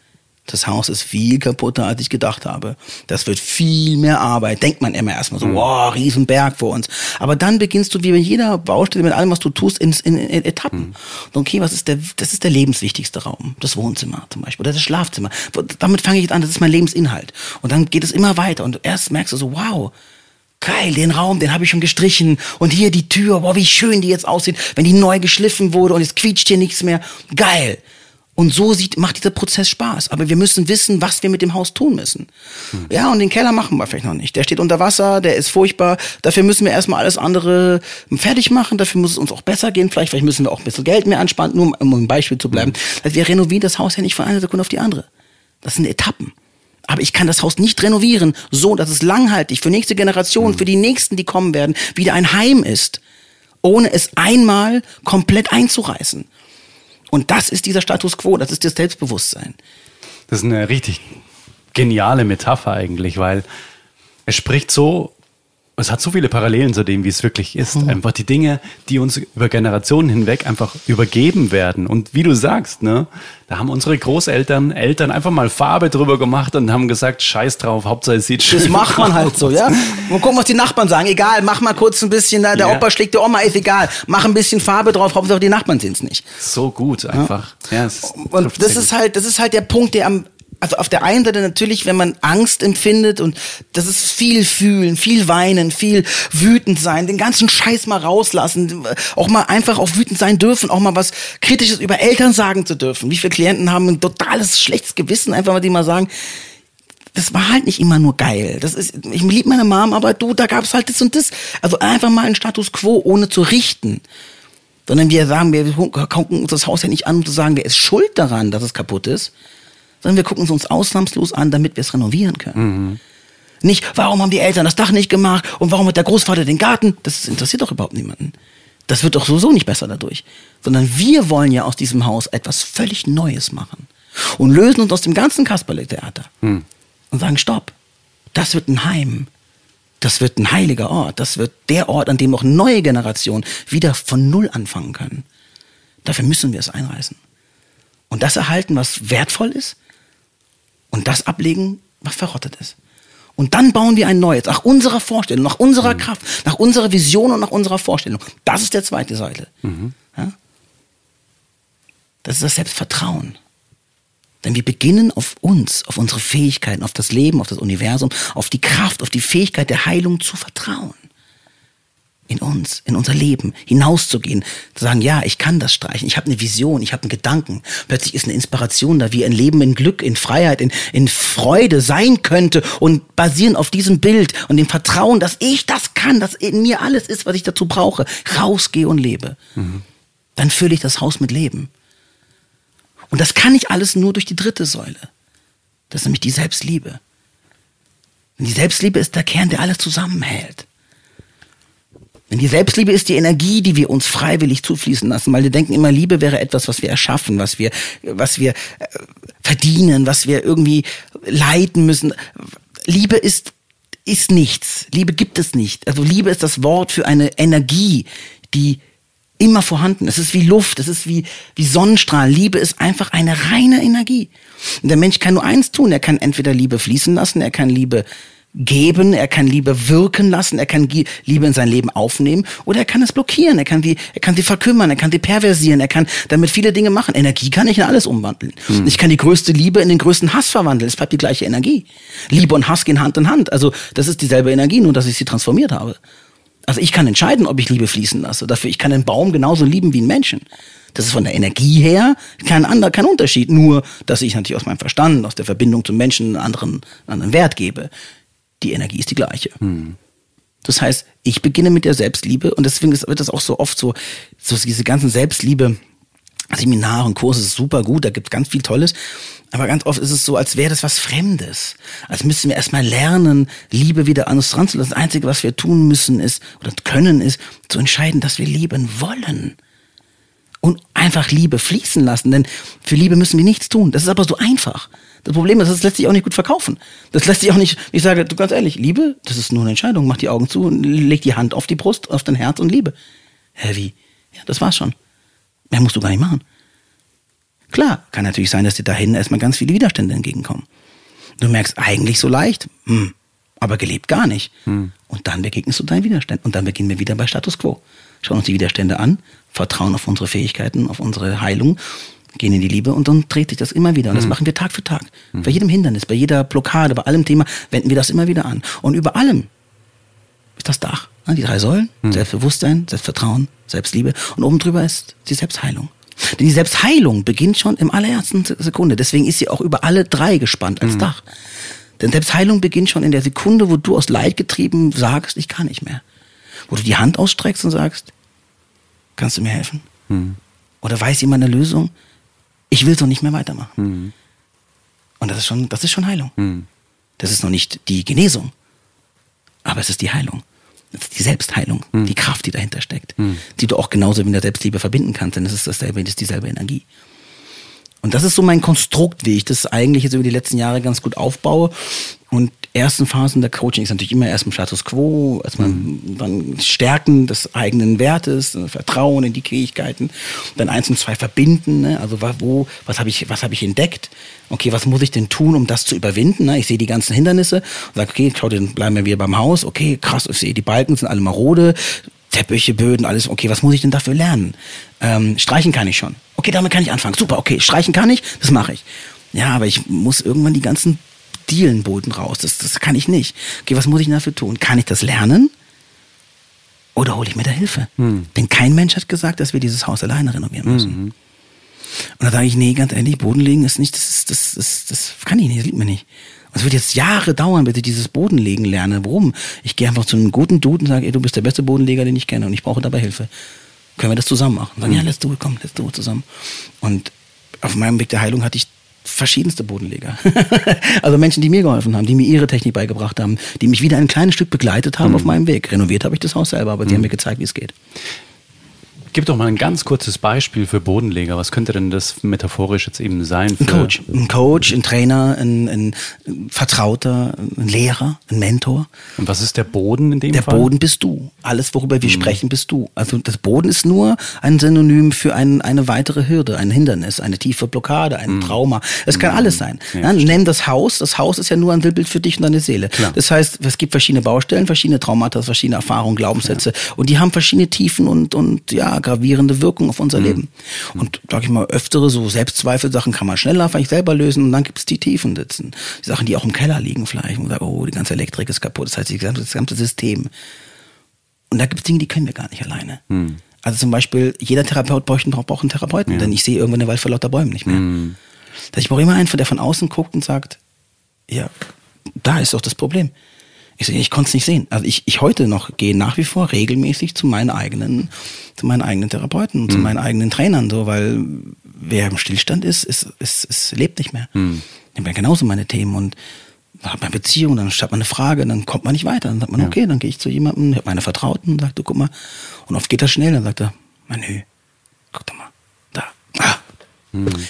das Haus ist viel kaputter, als ich gedacht habe. Das wird viel mehr Arbeit. Denkt man immer erstmal so, wow, Riesenberg vor uns. Aber dann beginnst du wie bei jeder Baustelle mit allem, was du tust, in Etappen. Okay, das ist der lebenswichtigste Raum. Das Wohnzimmer zum Beispiel oder das Schlafzimmer. Damit fange ich jetzt an, das ist mein Lebensinhalt. Und dann geht es immer weiter und erst merkst du so, wow, geil, den Raum, den habe ich schon gestrichen. Und hier die Tür, wow, wie schön die jetzt aussieht, wenn die neu geschliffen wurde und es quietscht hier nichts mehr. Geil. Und so macht dieser Prozess Spaß. Aber wir müssen wissen, was wir mit dem Haus tun müssen. Ja, und den Keller machen wir vielleicht noch nicht. Der steht unter Wasser, der ist furchtbar. Dafür müssen wir erstmal alles andere fertig machen. Dafür muss es uns auch besser gehen. Vielleicht müssen wir auch ein bisschen Geld mehr anspannen, nur um ein Beispiel zu bleiben. Also wir renovieren das Haus ja nicht von einer Sekunde auf die andere. Das sind Etappen. Aber ich kann das Haus nicht renovieren, so dass es langhaltig für nächste Generation, für die Nächsten, die kommen werden, wieder ein Heim ist, ohne es einmal komplett einzureißen. Und das ist dieser Status Quo, das ist das Selbstbewusstsein. Das ist eine richtig geniale Metapher eigentlich, weil es spricht so, es hat so viele Parallelen zu dem, wie es wirklich ist. Einfach die Dinge, die uns über Generationen hinweg einfach übergeben werden. Und wie du sagst, ne, da haben unsere Großeltern, Eltern einfach mal Farbe drüber gemacht und haben gesagt, scheiß drauf, Hauptsache es sieht schön aus. Das macht man halt so, ja. Und gucken, was die Nachbarn sagen. Egal, mach mal kurz ein bisschen, der Opa schlägt, der Oma, ist egal. Mach ein bisschen Farbe drauf, Hauptsache die Nachbarn sehen es nicht. So gut einfach. Ja, und das ist halt der Punkt, der also auf der einen Seite natürlich, wenn man Angst empfindet und das ist viel fühlen, viel weinen, viel wütend sein, den ganzen Scheiß mal rauslassen, auch mal einfach auch wütend sein dürfen, auch mal was Kritisches über Eltern sagen zu dürfen. Wie viele Klienten haben ein totales schlechtes Gewissen, einfach mal die mal sagen, das war halt nicht immer nur geil. Ich lieb meine Mom, aber du, da gab's halt das und das. Also einfach mal einen Status Quo, ohne zu richten. Sondern wir gucken uns das Haus ja nicht an, um zu sagen, wer ist schuld daran, dass es kaputt ist. Sondern wir gucken es uns ausnahmslos an, damit wir es renovieren können. Nicht, warum haben die Eltern das Dach nicht gemacht und warum hat der Großvater den Garten? Das interessiert doch überhaupt niemanden. Das wird doch sowieso nicht besser dadurch. Sondern wir wollen ja aus diesem Haus etwas völlig Neues machen. Und lösen uns aus dem ganzen Kasperle-Theater. Und sagen, stopp, das wird ein Heim. Das wird ein heiliger Ort. Das wird der Ort, an dem auch neue Generationen wieder von Null anfangen können. Dafür müssen wir es einreißen. Und das erhalten, was wertvoll ist. Und das ablegen, was verrottet ist. Und dann bauen wir ein neues, nach unserer Vorstellung, nach unserer Kraft, nach unserer Vision und nach unserer Vorstellung. Das ist der zweite Seite. Ja? Das ist das Selbstvertrauen. Denn wir beginnen auf uns, auf unsere Fähigkeiten, auf das Leben, auf das Universum, auf die Kraft, auf die Fähigkeit der Heilung zu vertrauen. In uns, in unser Leben, hinauszugehen, zu sagen, ja, ich kann das streichen, ich habe eine Vision, ich habe einen Gedanken. Plötzlich ist eine Inspiration da, wie ein Leben in Glück, in Freiheit, in Freude sein könnte und basierend auf diesem Bild und dem Vertrauen, dass ich das kann, dass in mir alles ist, was ich dazu brauche, rausgehe und lebe. Dann fülle ich das Haus mit Leben. Und das kann ich alles nur durch die dritte Säule. Das ist nämlich die Selbstliebe. Und die Selbstliebe ist der Kern, der alles zusammenhält. Denn die Selbstliebe ist die Energie, die wir uns freiwillig zufließen lassen, weil wir denken immer, Liebe wäre etwas, was wir erschaffen, was wir verdienen, was wir irgendwie leiten müssen. Liebe ist nichts. Liebe gibt es nicht. Also Liebe ist das Wort für eine Energie, die immer vorhanden ist. Es ist wie Luft, es ist wie Sonnenstrahlen. Liebe ist einfach eine reine Energie. Und der Mensch kann nur eins tun, er kann entweder Liebe fließen lassen, er kann Liebe geben, er kann Liebe wirken lassen, er kann Liebe in sein Leben aufnehmen oder er kann es blockieren, er kann sie verkümmern, er kann sie perversieren, er kann damit viele Dinge machen. Energie kann ich in alles umwandeln. Ich kann die größte Liebe in den größten Hass verwandeln, es bleibt die gleiche Energie. Liebe und Hass gehen Hand in Hand, also das ist dieselbe Energie, nur dass ich sie transformiert habe. Also ich kann entscheiden, ob ich Liebe fließen lasse, dafür ich kann einen Baum genauso lieben wie einen Menschen. Das ist von der Energie her kein Unterschied, nur dass ich natürlich aus meinem Verstand, aus der Verbindung zum Menschen einen anderen Wert gebe. Die Energie ist die gleiche. Das heißt, ich beginne mit der Selbstliebe und deswegen wird das auch so oft so diese ganzen Selbstliebe-Seminare und Kurse, ist super gut, da gibt es ganz viel Tolles. Aber ganz oft ist es so, als wäre das was Fremdes. Als müssten wir erstmal lernen, Liebe wieder an uns dran zu lassen. Das Einzige, was wir tun müssen ist oder können, ist zu entscheiden, dass wir lieben wollen. Und einfach Liebe fließen lassen, denn für Liebe müssen wir nichts tun. Das ist aber so einfach. Das Problem ist, das lässt sich auch nicht gut verkaufen. Das lässt sich auch nicht, ich sage du ganz ehrlich, Liebe, das ist nur eine Entscheidung. Mach die Augen zu und leg die Hand auf die Brust, auf dein Herz und Liebe. Hä, wie? Ja, das war's schon. Mehr musst du gar nicht machen. Klar, kann natürlich sein, dass dir dahin erstmal ganz viele Widerstände entgegenkommen. Du merkst eigentlich so leicht, aber gelebt gar nicht. Und dann begegnest du deinen Widerständen. Und dann beginnen wir wieder bei Status Quo. Schauen uns die Widerstände an, vertrauen auf unsere Fähigkeiten, auf unsere Heilung, gehen in die Liebe und dann dreht sich das immer wieder. Und das machen wir Tag für Tag. Bei jedem Hindernis, bei jeder Blockade, bei allem Thema wenden wir das immer wieder an. Und über allem ist das Dach. Die 3 Säulen, Selbstbewusstsein, Selbstvertrauen, Selbstliebe. Und oben drüber ist die Selbstheilung. Denn die Selbstheilung beginnt schon im allerersten Sekunde. Deswegen ist sie auch über alle 3 gespannt als Dach. Denn Selbstheilung beginnt schon in der Sekunde, wo du aus Leid getrieben sagst, ich kann nicht mehr. Wo du die Hand ausstreckst und sagst, kannst du mir helfen? Oder weiß jemand eine Lösung? Ich will doch nicht mehr weitermachen. Und das ist schon Heilung. Das ist noch nicht die Genesung, aber es ist die Heilung. Das ist die Selbstheilung, die Kraft, die dahinter steckt, die du auch genauso mit der Selbstliebe verbinden kannst, denn es ist dasselbe, es ist dieselbe Energie. Und das ist so mein Konstrukt, wie ich das eigentlich jetzt über die letzten Jahre ganz gut aufbaue. Und ersten Phasen der Coaching ist natürlich immer erst im Status Quo, erstmal dann Stärken des eigenen Wertes, Vertrauen in die Fähigkeiten, dann 1 und 2 verbinden, ne? Also was habe ich entdeckt? Okay, was muss ich denn tun, um das zu überwinden? Ne? Ich sehe die ganzen Hindernisse und sage, okay, schau, dann bleiben wir wieder beim Haus. Okay, krass, ich sehe die Balken, sind alle marode, Teppiche, Böden, alles. Okay, was muss ich denn dafür lernen? Streichen kann ich schon. Okay, damit kann ich anfangen. Super, okay, streichen kann ich, das mache ich. Ja, aber ich muss irgendwann die ganzen Dielenboden raus. Das kann ich nicht. Okay, was muss ich dafür tun? Kann ich das lernen? Oder hole ich mir da Hilfe? Denn kein Mensch hat gesagt, dass wir dieses Haus alleine renovieren müssen. Und da sage ich, nee, ganz ehrlich, Bodenlegen ist nicht, das kann ich nicht, das liegt mir nicht. Und es wird jetzt Jahre dauern, bis ich dieses Bodenlegen lerne. Warum? Ich gehe einfach zu einem guten Dude und sage, ey, du bist der beste Bodenleger, den ich kenne und ich brauche dabei Hilfe. Können wir das zusammen machen? Und sagen, ja, let's do it zusammen. Und auf meinem Weg der Heilung hatte ich verschiedenste Bodenleger. Also Menschen, die mir geholfen haben, die mir ihre Technik beigebracht haben, die mich wieder ein kleines Stück begleitet haben auf meinem Weg. Renoviert habe ich das Haus selber, aber die haben mir gezeigt, wie es geht. Gib doch mal ein ganz kurzes Beispiel für Bodenleger. Was könnte denn das metaphorisch jetzt eben sein? Für Ein Coach, ein Trainer, ein Vertrauter, ein Lehrer, ein Mentor. Und was ist der Boden in dem Fall? Der Boden bist du. Alles, worüber wir sprechen, bist du. Also das Boden ist nur ein Synonym für eine weitere Hürde, ein Hindernis, eine tiefe Blockade, ein Trauma. Es kann alles sein. Ja, nenn das Haus. Das Haus ist ja nur ein Bildbild für dich und deine Seele. Klar. Das heißt, es gibt verschiedene Baustellen, verschiedene Traumata, verschiedene Erfahrungen, Glaubenssätze. Ja. Und die haben verschiedene Tiefen und ja, gravierende Wirkung auf unser Leben. Und sage ich mal, öftere so Selbstzweifelsachen kann man schneller vielleicht selber lösen und dann gibt es die Tiefen sitzen. Die Sachen, die auch im Keller liegen vielleicht. Und sage, oh, die ganze Elektrik ist kaputt. Das heißt, das ganze System. Und da gibt es Dinge, die können wir gar nicht alleine. Also zum Beispiel, jeder Therapeut braucht einen Therapeuten, denn ich sehe irgendwann den Wald vor lauter Bäumen nicht mehr. Ich brauche immer einen, der von außen guckt und sagt, ja, da ist doch das Problem. Ich konnte es nicht sehen. Also ich heute noch gehe nach wie vor regelmäßig zu meinen eigenen Therapeuten, zu meinen eigenen Trainern, so, weil wer im Stillstand ist lebt nicht mehr. Ich habe ja genauso meine Themen und hat man Beziehung, dann hat man eine Frage, dann kommt man nicht weiter. Dann sagt man, okay, dann gehe ich zu jemandem, hab meine Vertrauten und sagt, du guck mal. Und oft geht das schnell, dann sagt er, Manö, guck doch mal, da, ah.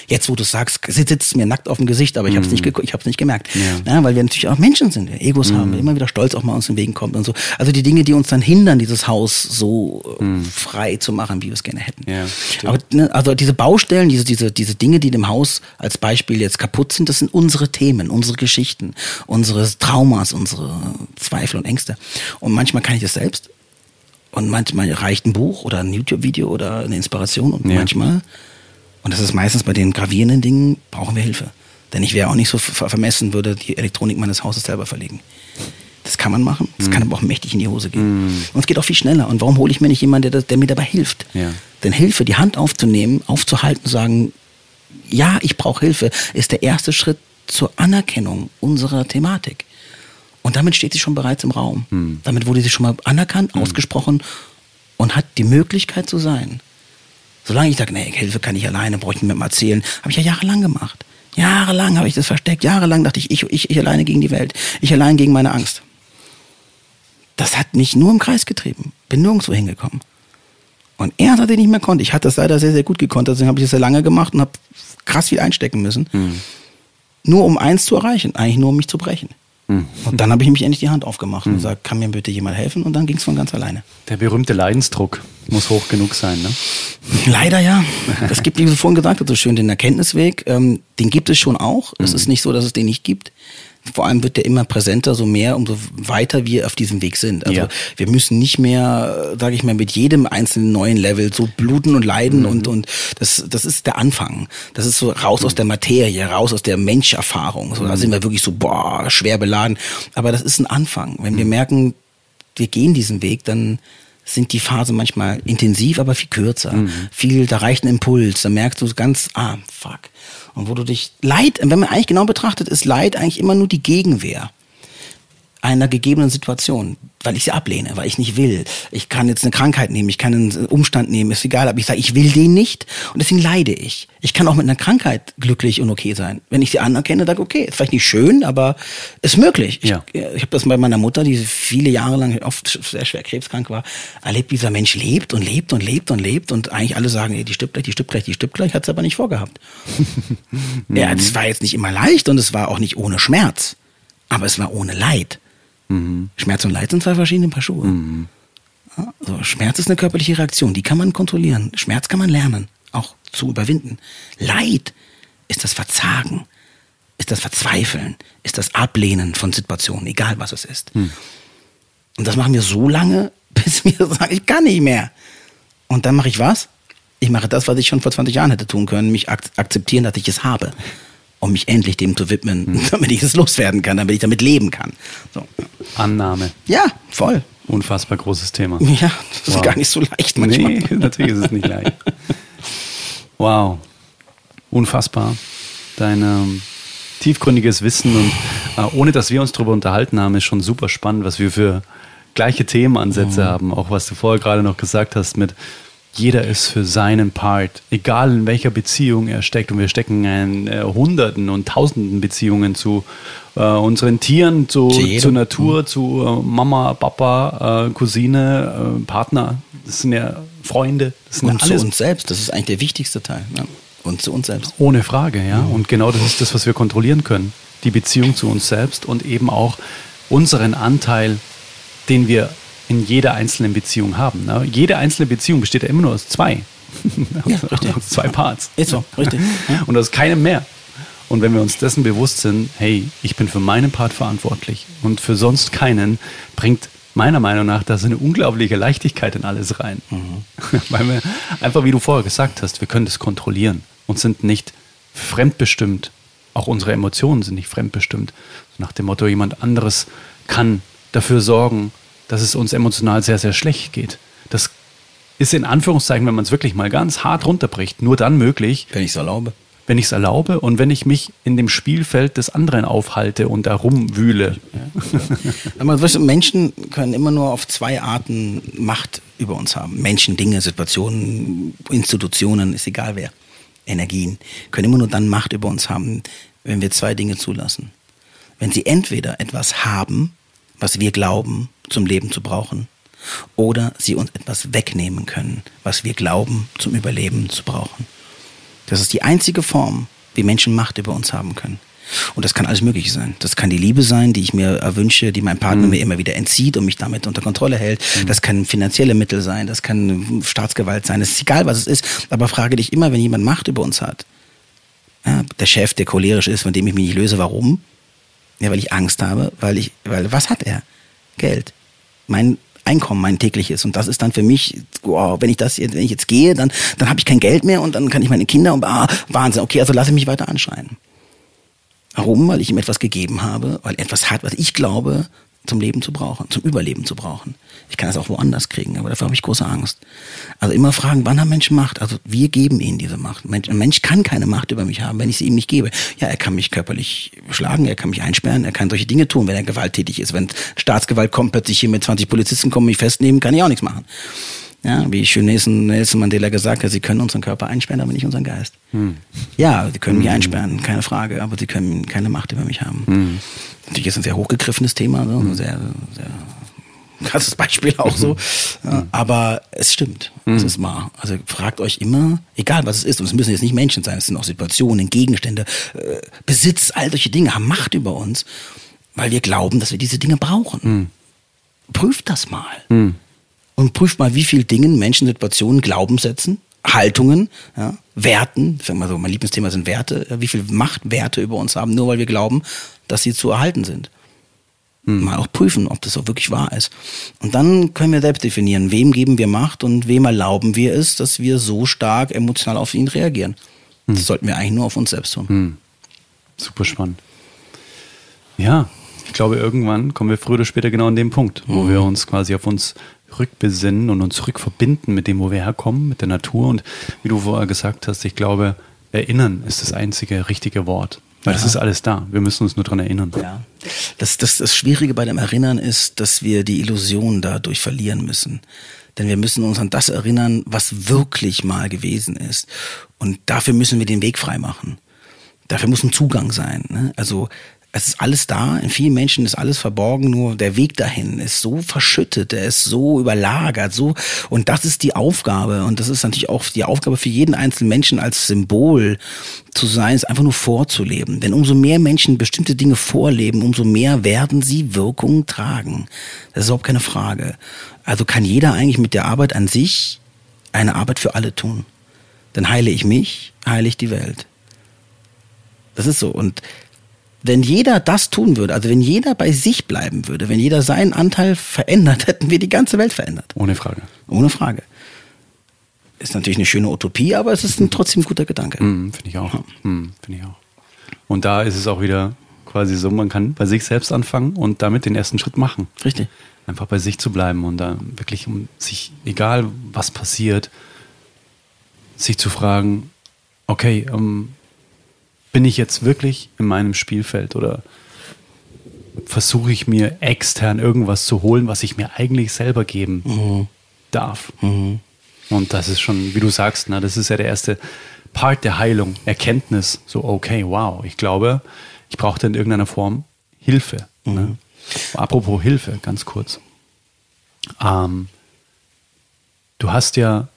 Jetzt, wo du es sagst, sitzt es mir nackt auf dem Gesicht, aber ich habe es nicht gemerkt. Ja. Ja, weil wir natürlich auch Menschen sind, wir Egos haben, wir immer wieder stolz auch mal uns in den Weg kommen und so. Also die Dinge, die uns dann hindern, dieses Haus so frei zu machen, wie wir es gerne hätten. Ja, aber ne, also diese Baustellen, diese Dinge, die dem Haus als Beispiel jetzt kaputt sind, das sind unsere Themen, unsere Geschichten, unsere Traumas, unsere Zweifel und Ängste. Und manchmal kann ich das selbst und manchmal reicht ein Buch oder ein YouTube-Video oder eine Inspiration und manchmal... Und das ist meistens bei den gravierenden Dingen, brauchen wir Hilfe. Denn ich wäre auch nicht so vermessen, würde die Elektronik meines Hauses selber verlegen. Das kann man machen, das kann aber auch mächtig in die Hose gehen. Und es geht auch viel schneller. Und warum hole ich mir nicht jemanden, der mir dabei hilft? Ja. Denn Hilfe, die Hand aufzunehmen, aufzuhalten, sagen, ja, ich brauche Hilfe, ist der erste Schritt zur Anerkennung unserer Thematik. Und damit steht sie schon bereits im Raum. Hm. Damit wurde sie schon mal anerkannt, ausgesprochen und hat die Möglichkeit zu sein. Solange ich sage, nee, Hilfe kann ich alleine, brauche ich niemandem erzählen, habe ich ja jahrelang gemacht. Jahrelang habe ich das versteckt. Jahrelang dachte ich, ich alleine gegen die Welt. Ich allein gegen meine Angst. Das hat mich nur im Kreis getrieben. Bin nirgendwo hingekommen. Und erst, als ich nicht mehr konnte, ich hatte das leider sehr, sehr gut gekonnt, deswegen habe ich das sehr lange gemacht und habe krass viel einstecken müssen. Mhm. Nur um eins zu erreichen, eigentlich nur um mich zu brechen. Mhm. Und dann habe ich mich endlich die Hand aufgemacht und gesagt, kann mir bitte jemand helfen? Und dann ging es von ganz alleine. Der berühmte Leidensdruck muss hoch genug sein, ne? Leider ja. Es gibt, wie du vorhin gesagt hast, so schön den Erkenntnisweg. Den gibt es schon auch. Es ist nicht so, dass es den nicht gibt. Vor allem wird der immer präsenter, so mehr, umso weiter wir auf diesem Weg sind. Also wir müssen nicht mehr, sage ich mal, mit jedem einzelnen neuen Level so bluten und leiden und das ist der Anfang. Das ist so raus aus der Materie, raus aus der Menscherfahrung. So, da sind wir wirklich so, boah, schwer beladen. Aber das ist ein Anfang. Wenn wir merken, wir gehen diesen Weg, dann sind die Phasen manchmal intensiv, aber viel kürzer. Viel, da reicht ein Impuls. Da merkst du ganz, fuck. Und wo du dich Leid, wenn man eigentlich genau betrachtet, ist Leid eigentlich immer nur die Gegenwehr einer gegebenen Situation, weil ich sie ablehne, weil ich nicht will. Ich kann jetzt eine Krankheit nehmen, ich kann einen Umstand nehmen, ist egal, aber ich sage, ich will den nicht und deswegen leide ich. Ich kann auch mit einer Krankheit glücklich und okay sein. Wenn ich sie anerkenne, sage ich, okay, ist vielleicht nicht schön, aber ist möglich. Ich habe das bei meiner Mutter, die viele Jahre lang oft sehr schwer krebskrank war, erlebt, wie dieser Mensch lebt und lebt und lebt und lebt und eigentlich alle sagen, ey, die stirbt gleich, die stirbt gleich, die stirbt gleich, hat es aber nicht vorgehabt. Ja, das war jetzt nicht immer leicht und es war auch nicht ohne Schmerz, aber es war ohne Leid. Schmerz und Leid sind zwei verschiedene Paar Schuhe. Also Schmerz ist eine körperliche Reaktion, die kann man kontrollieren. Schmerz kann man lernen, auch zu überwinden. Leid ist das Verzagen, ist das Verzweifeln, ist das Ablehnen von Situationen, egal was es ist. Und das machen wir so lange, bis wir sagen, ich kann nicht mehr. Und dann mache ich was? Ich mache das, was ich schon vor 20 Jahren hätte tun können, mich akzeptieren, dass ich es habe. Um mich endlich dem zu widmen, damit ich es loswerden kann, damit ich damit leben kann. So. Annahme. Ja, voll. Unfassbar großes Thema. Ja, das ist gar nicht so leicht manchmal. Nee, natürlich ist es nicht leicht. Wow. Unfassbar. Dein tiefgründiges Wissen und ohne, dass wir uns darüber unterhalten haben, ist schon super spannend, was wir für gleiche Themenansätze haben. Auch was du vorher gerade noch gesagt hast mit jeder ist für seinen Part, egal in welcher Beziehung er steckt. Und wir stecken in Hunderten und Tausenden Beziehungen zu unseren Tieren, zu Natur, zu Mama, Papa, Cousine, Partner. Das sind ja Freunde. Das sind und alles. Zu uns selbst, das ist eigentlich der wichtigste Teil. Ne? Und zu uns selbst. Ohne Frage, ja. Und genau das ist das, was wir kontrollieren können. Die Beziehung zu uns selbst und eben auch unseren Anteil, den wir in jeder einzelnen Beziehung haben. Ne? Jede einzelne Beziehung besteht ja immer nur aus zwei. Ja, aus zwei Parts. Ist so, richtig. Ja. Und aus keinem mehr. Und wenn wir uns dessen bewusst sind, hey, ich bin für meinen Part verantwortlich und für sonst keinen, bringt meiner Meinung nach da so eine unglaubliche Leichtigkeit in alles rein. Weil wir einfach, wie du vorher gesagt hast, wir können das kontrollieren und sind nicht fremdbestimmt. Auch unsere Emotionen sind nicht fremdbestimmt. Nach dem Motto, jemand anderes kann dafür sorgen, dass es uns emotional sehr, sehr schlecht geht. Das ist in Anführungszeichen, wenn man es wirklich mal ganz hart runterbricht, nur dann möglich. Wenn ich es erlaube. Wenn ich es erlaube und wenn ich mich in dem Spielfeld des anderen aufhalte und da rumwühle. Ja. Menschen können immer nur auf zwei Arten Macht über uns haben. Menschen, Dinge, Situationen, Institutionen, ist egal wer. Energien können immer nur dann Macht über uns haben, wenn wir zwei Dinge zulassen. Wenn sie entweder etwas haben, was wir glauben, zum Leben zu brauchen, oder sie uns etwas wegnehmen können, was wir glauben, zum Überleben zu brauchen. Das ist die einzige Form, wie Menschen Macht über uns haben können. Und das kann alles Mögliche sein. Das kann die Liebe sein, die ich mir erwünsche, die mein Partner mir immer wieder entzieht und mich damit unter Kontrolle hält. Das kann finanzielle Mittel sein, das kann Staatsgewalt sein. Es ist egal, was es ist. Aber frage dich immer, wenn jemand Macht über uns hat, ja, der Chef, der cholerisch ist, von dem ich mich nicht löse, warum? Ja, weil ich Angst habe, weil was hat er? Geld. Mein Einkommen, mein tägliches. Und das ist dann für mich, wow, wenn ich jetzt gehe, dann habe ich kein Geld mehr und dann kann ich meine Kinder und Wahnsinn, okay, also lasse ich mich weiter anschreien. Warum? Weil ich ihm etwas gegeben habe, weil er etwas hat, was ich glaube, zum Leben zu brauchen, zum Überleben zu brauchen. Ich kann das auch woanders kriegen, aber dafür habe ich große Angst. Also immer fragen, wann haben Menschen Macht? Also wir geben ihnen diese Macht. Ein Mensch kann keine Macht über mich haben, wenn ich sie ihm nicht gebe. Ja, er kann mich körperlich schlagen, er kann mich einsperren, er kann solche Dinge tun, wenn er gewalttätig ist. Wenn Staatsgewalt kommt, plötzlich hier mit 20 Polizisten kommen, mich festnehmen, kann ich auch nichts machen. Ja, wie schön Nelson Mandela gesagt hat, sie können unseren Körper einsperren, aber nicht unseren Geist. Hm. Ja, sie können mich einsperren, keine Frage, aber sie können keine Macht über mich haben. Hm. Natürlich ist ein sehr hochgegriffenes Thema, so, sehr, sehr krasses Beispiel auch so, aber es stimmt, es ist wahr. Also fragt euch immer, egal was es ist, und es müssen jetzt nicht Menschen sein, es sind auch Situationen, Gegenstände, Besitz, all solche Dinge haben Macht über uns, weil wir glauben, dass wir diese Dinge brauchen. Hm. Prüft das mal. Hm. Und prüft mal, wie viel Dingen Menschen, Situationen, Glaubenssätzen, Haltungen, ja, Werten, ich sag mal so, mein Lieblingsthema sind Werte, wie viel Macht Werte über uns haben, nur weil wir glauben, dass sie zu erhalten sind. Hm. Mal auch prüfen, ob das auch wirklich wahr ist. Und dann können wir selbst definieren, wem geben wir Macht und wem erlauben wir es, dass wir so stark emotional auf ihn reagieren. Hm. Das sollten wir eigentlich nur auf uns selbst tun. Hm. Super spannend. Ja, ich glaube, irgendwann kommen wir früher oder später genau an den Punkt, wo wir uns quasi auf uns rückbesinnen und uns rückverbinden mit dem, wo wir herkommen, mit der Natur. Und wie du vorher gesagt hast, ich glaube, erinnern ist das einzige richtige Wort. Weil das ist alles da. Wir müssen uns nur daran erinnern. Ja. Das Schwierige bei dem Erinnern ist, dass wir die Illusion dadurch verlieren müssen. Denn wir müssen uns an das erinnern, was wirklich mal gewesen ist. Und dafür müssen wir den Weg freimachen. Dafür muss ein Zugang sein. Ne? Also es ist alles da, in vielen Menschen ist alles verborgen, nur der Weg dahin ist so verschüttet, der ist so überlagert, so, und das ist die Aufgabe, und das ist natürlich auch die Aufgabe für jeden einzelnen Menschen als Symbol zu sein, es einfach nur vorzuleben. Denn umso mehr Menschen bestimmte Dinge vorleben, umso mehr werden sie Wirkung tragen. Das ist überhaupt keine Frage. Also kann jeder eigentlich mit der Arbeit an sich eine Arbeit für alle tun. Dann heile ich mich, heile ich die Welt. Das ist so, und wenn jeder das tun würde, also wenn jeder bei sich bleiben würde, wenn jeder seinen Anteil verändert, hätten wir die ganze Welt verändert. Ohne Frage. Ohne Frage. Ist natürlich eine schöne Utopie, aber es ist ein trotzdem guter Gedanke. Mhm, finde ich auch. Ja. Mhm, finde ich auch. Und da ist es auch wieder quasi so, man kann bei sich selbst anfangen und damit den ersten Schritt machen. Richtig. Einfach bei sich zu bleiben und da wirklich um sich, egal was passiert, sich zu fragen, okay, bin ich jetzt wirklich in meinem Spielfeld oder versuche ich mir extern irgendwas zu holen, was ich mir eigentlich selber geben darf? Mhm. Und das ist schon, wie du sagst, na, das ist ja der erste Part der Heilung, Erkenntnis. So, okay, wow, ich glaube, ich brauchte in irgendeiner Form Hilfe. Mhm. Ne? Apropos Hilfe, ganz kurz. Du hast ja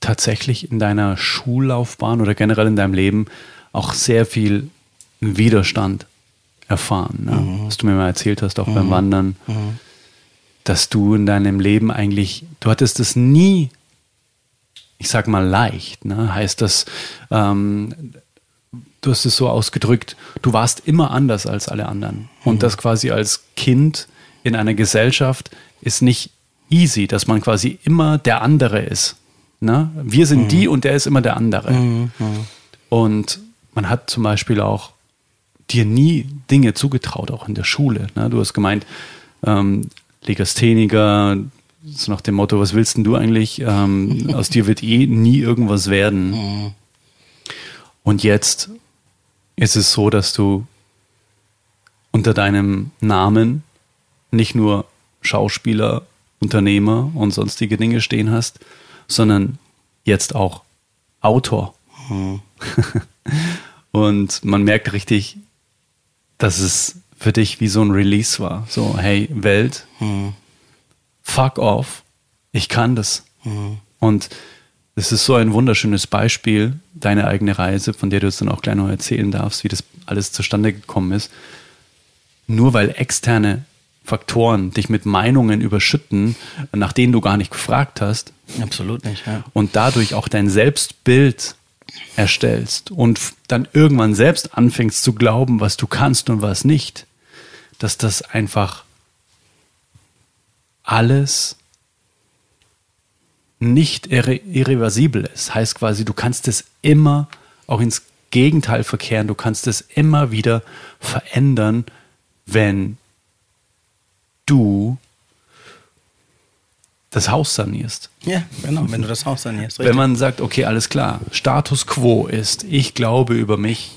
tatsächlich in deiner Schullaufbahn oder generell in deinem Leben auch sehr viel Widerstand erfahren. Ne? Mhm. Was du mir mal erzählt hast, auch beim Wandern, dass du in deinem Leben eigentlich, du hattest es nie, ich sag mal leicht, ne? Heißt das, du hast es so ausgedrückt, du warst immer anders als alle anderen. Und das quasi als Kind in einer Gesellschaft ist nicht easy, dass man quasi immer der andere ist. Na, wir sind die und der ist immer der andere. Und man hat zum Beispiel auch dir nie Dinge zugetraut, auch in der Schule. Na, du hast gemeint, Legastheniker, so nach dem Motto, was willst denn du eigentlich? Aus dir wird eh nie irgendwas werden. Und jetzt ist es so, dass du unter deinem Namen nicht nur Schauspieler, Unternehmer und sonstige Dinge stehen hast, sondern jetzt auch Autor. Und man merkt richtig, dass es für dich wie so ein Release war. So, hey, Welt, fuck off, ich kann das. Und es ist so ein wunderschönes Beispiel, deine eigene Reise, von der du uns dann auch gleich noch erzählen darfst, wie das alles zustande gekommen ist. Nur weil externe Faktoren dich mit Meinungen überschütten, nach denen du gar nicht gefragt hast. Absolut nicht, ja. Und dadurch auch dein Selbstbild erstellst und dann irgendwann selbst anfängst zu glauben, was du kannst und was nicht, dass das einfach alles nicht irreversibel ist. Heißt quasi, du kannst es immer auch ins Gegenteil verkehren, du kannst es immer wieder verändern, wenn du das Haus sanierst. Ja, genau, wenn du das Haus sanierst. Richtig. Wenn man sagt, okay, alles klar, Status quo ist, ich glaube über mich,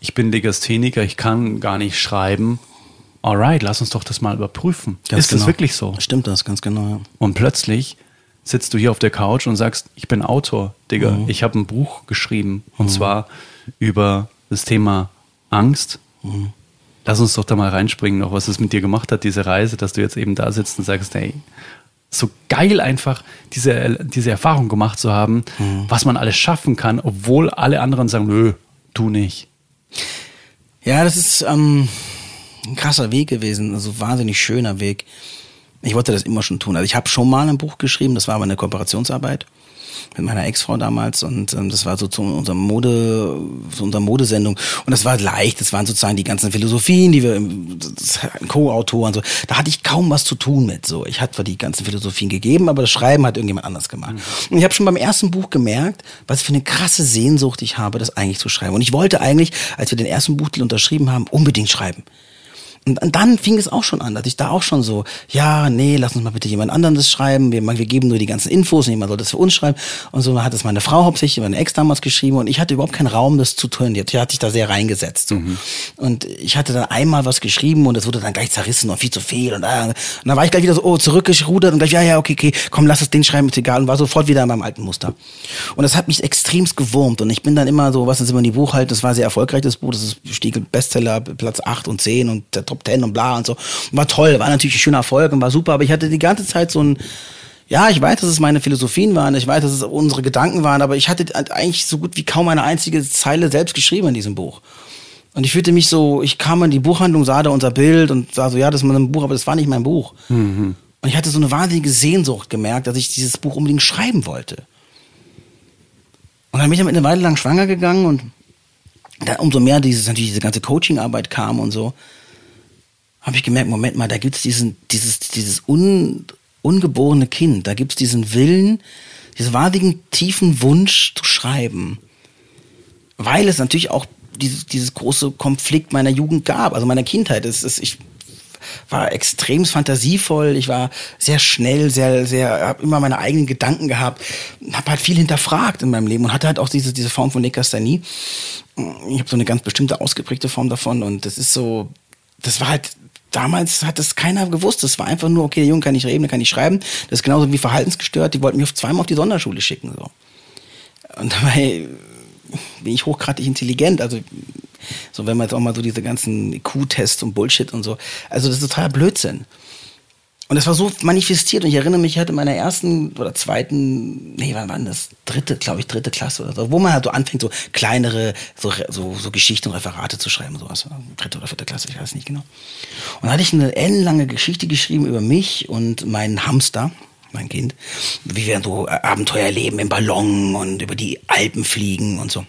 ich bin Legastheniker, ich kann gar nicht schreiben. Alright, lass uns doch das mal überprüfen. Ganz ist genau. Das wirklich so? Stimmt das, ganz genau. Ja. Und plötzlich sitzt du hier auf der Couch und sagst, ich bin Autor, Digga. Mhm. Ich habe ein Buch geschrieben und zwar über das Thema Angst. Mhm. Lass uns doch da mal reinspringen, noch was es mit dir gemacht hat, diese Reise, dass du jetzt eben da sitzt und sagst, hey, so geil einfach diese Erfahrung gemacht zu haben, was man alles schaffen kann, obwohl alle anderen sagen, nö, du nicht. Ja, das ist ein krasser Weg gewesen, also ein wahnsinnig schöner Weg. Ich wollte das immer schon tun. Also ich habe schon mal ein Buch geschrieben, das war aber eine Kooperationsarbeit mit meiner Ex-Frau damals und das war so zu unserer Modesendung und das war leicht, das waren sozusagen die ganzen Philosophien, die wir, Co-Autoren, so. Da hatte ich kaum was zu tun mit, so. Ich hatte zwar die ganzen Philosophien gegeben, aber das Schreiben hat irgendjemand anders gemacht. Mhm. Und ich habe schon beim ersten Buch gemerkt, was für eine krasse Sehnsucht ich habe, das eigentlich zu schreiben. Und ich wollte eigentlich, als wir den ersten Buchtitel unterschrieben haben, unbedingt schreiben. Und dann fing es auch schon an, dass ich da auch schon so, ja, nee, lass uns mal bitte jemand anderen das schreiben, wir geben nur die ganzen Infos, jemand soll das für uns schreiben und so hat es meine Frau hauptsächlich, meine Ex damals geschrieben und ich hatte überhaupt keinen Raum, das zu tun, die hat sich da sehr reingesetzt so. Und ich hatte dann einmal was geschrieben und das wurde dann gleich zerrissen und viel zu viel und dann war ich gleich wieder so, zurückgerudert und gleich, ja, okay, komm, lass das Ding schreiben, ist egal und war sofort wieder in meinem alten Muster und das hat mich extremst gewurmt und ich bin dann immer so, was ist immer in die Buchhaltung, das war ein sehr erfolgreiches Buch, das ist Stiegel Bestseller, Platz 8 und 10 und der Top 10 und bla und so. War toll, war natürlich ein schöner Erfolg und war super, aber ich hatte die ganze Zeit so ein, ja, ich weiß, dass es meine Philosophien waren, ich weiß, dass es unsere Gedanken waren, aber ich hatte eigentlich so gut wie kaum eine einzige Zeile selbst geschrieben in diesem Buch. Und ich fühlte mich so, ich kam in die Buchhandlung, sah da unser Bild und sah so, ja, das ist mein Buch, aber das war nicht mein Buch. Mhm. Und ich hatte so eine wahnsinnige Sehnsucht gemerkt, dass ich dieses Buch unbedingt schreiben wollte. Und dann bin ich damit eine Weile lang schwanger gegangen und dann umso mehr diese ganze Coachingarbeit kam und so, habe ich gemerkt, Moment mal, da gibt es dieses ungeborene Kind, da gibt es diesen Willen, diesen wahnsinnigen tiefen Wunsch zu schreiben. Weil es natürlich auch dieses große Konflikt meiner Jugend gab, also meiner Kindheit. Ich war extrem fantasievoll, ich war sehr schnell, sehr, sehr, habe immer meine eigenen Gedanken gehabt, habe halt viel hinterfragt in meinem Leben und hatte halt auch diese Form von Legasthenie. Ich habe so eine ganz bestimmte ausgeprägte Form davon und das ist so, das war halt, damals hat das keiner gewusst. Das war einfach nur, okay, der Junge kann nicht reden, der kann nicht schreiben. Das ist genauso wie verhaltensgestört. Die wollten mich zweimal auf die Sonderschule schicken. So. Und dabei bin ich hochgradig intelligent. Also, so wenn man jetzt auch mal so diese ganzen IQ-Tests und Bullshit und so. Also, das ist totaler Blödsinn. Und das war so manifestiert. Und ich erinnere mich, ich hatte in meiner ersten oder zweiten, nee, wann war das? Dritte Klasse oder so. Wo man halt so anfängt, so kleinere, so Geschichten und Referate zu schreiben. Sowas. Dritte oder vierte Klasse, ich weiß nicht genau. Und da hatte ich eine ellenlange Geschichte geschrieben über mich und meinen Hamster, mein Kind. Wie wir so Abenteuer erleben im Ballon und über die Alpen fliegen und so.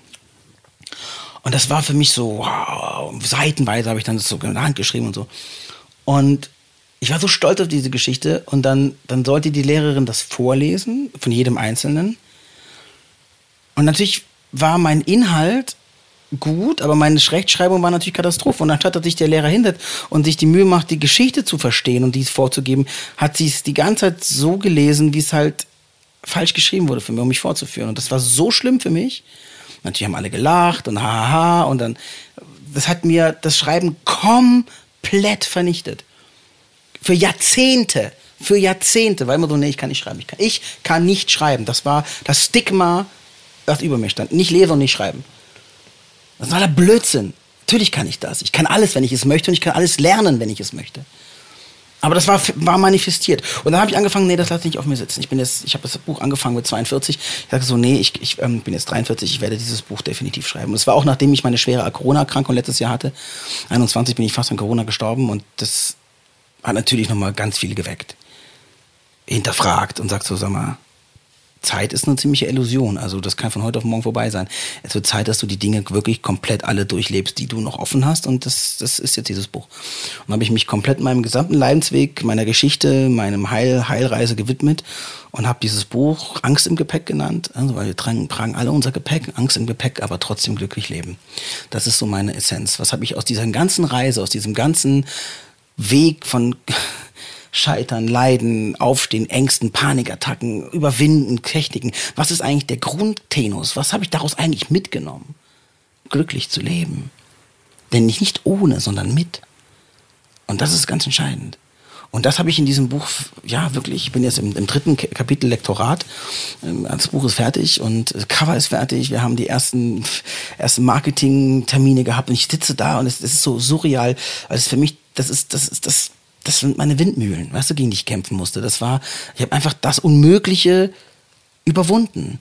Und das war für mich so, wow, seitenweise habe ich dann das so in der Hand geschrieben und so. Und ich war so stolz auf diese Geschichte und dann sollte die Lehrerin das vorlesen, von jedem Einzelnen. Und natürlich war mein Inhalt gut, aber meine Rechtschreibung war natürlich Katastrophe. Und anstatt, dass sich der Lehrer hinsetzt und sich die Mühe macht, die Geschichte zu verstehen und dies vorzugeben, hat sie es die ganze Zeit so gelesen, wie es halt falsch geschrieben wurde für mich, um mich vorzuführen. Und das war so schlimm für mich. Natürlich haben alle gelacht und haha und dann, das hat mir das Schreiben komplett vernichtet. Für Jahrzehnte, weil immer so, nee, ich kann nicht schreiben. Das war das Stigma, das über mir stand. Nicht lesen und nicht schreiben. Das war der Blödsinn. Natürlich kann ich das. Ich kann alles, wenn ich es möchte und ich kann alles lernen, wenn ich es möchte. Aber das war manifestiert. Und dann habe ich angefangen, nee, das lasse ich nicht auf mir sitzen. Ich habe das Buch angefangen mit 42. Ich sage so, nee, ich bin jetzt 43, ich werde dieses Buch definitiv schreiben. Und es war auch, nachdem ich meine schwere Corona-Erkrankung letztes Jahr hatte. 21 bin ich fast an Corona gestorben und das hat natürlich nochmal ganz viel geweckt, hinterfragt und sagt so, sag mal, Zeit ist eine ziemliche Illusion, also das kann von heute auf morgen vorbei sein. Es wird Zeit, dass du die Dinge wirklich komplett alle durchlebst, die du noch offen hast und das ist jetzt dieses Buch. Und dann habe ich mich komplett meinem gesamten Leidensweg, meiner Geschichte, meinem Heilreise gewidmet und habe dieses Buch Angst im Gepäck genannt, also weil wir tragen alle unser Gepäck, Angst im Gepäck, aber trotzdem glücklich leben. Das ist so meine Essenz. Was habe ich aus dieser ganzen Reise, aus diesem ganzen Weg von Scheitern, Leiden, Aufstehen, Ängsten, Panikattacken, Überwinden, Techniken. Was ist eigentlich der Grundtenus? Was habe ich daraus eigentlich mitgenommen? Glücklich zu leben. Denn nicht ohne, sondern mit. Und das ist ganz entscheidend. Und das habe ich in diesem Buch, ja wirklich, ich bin jetzt im dritten Kapitel Lektorat, das Buch ist fertig und das Cover ist fertig, wir haben die ersten Marketing-Termine gehabt und ich sitze da und es ist so surreal, also für mich, das sind meine Windmühlen, weißt du, gegen die ich kämpfen musste, ich habe einfach das Unmögliche überwunden.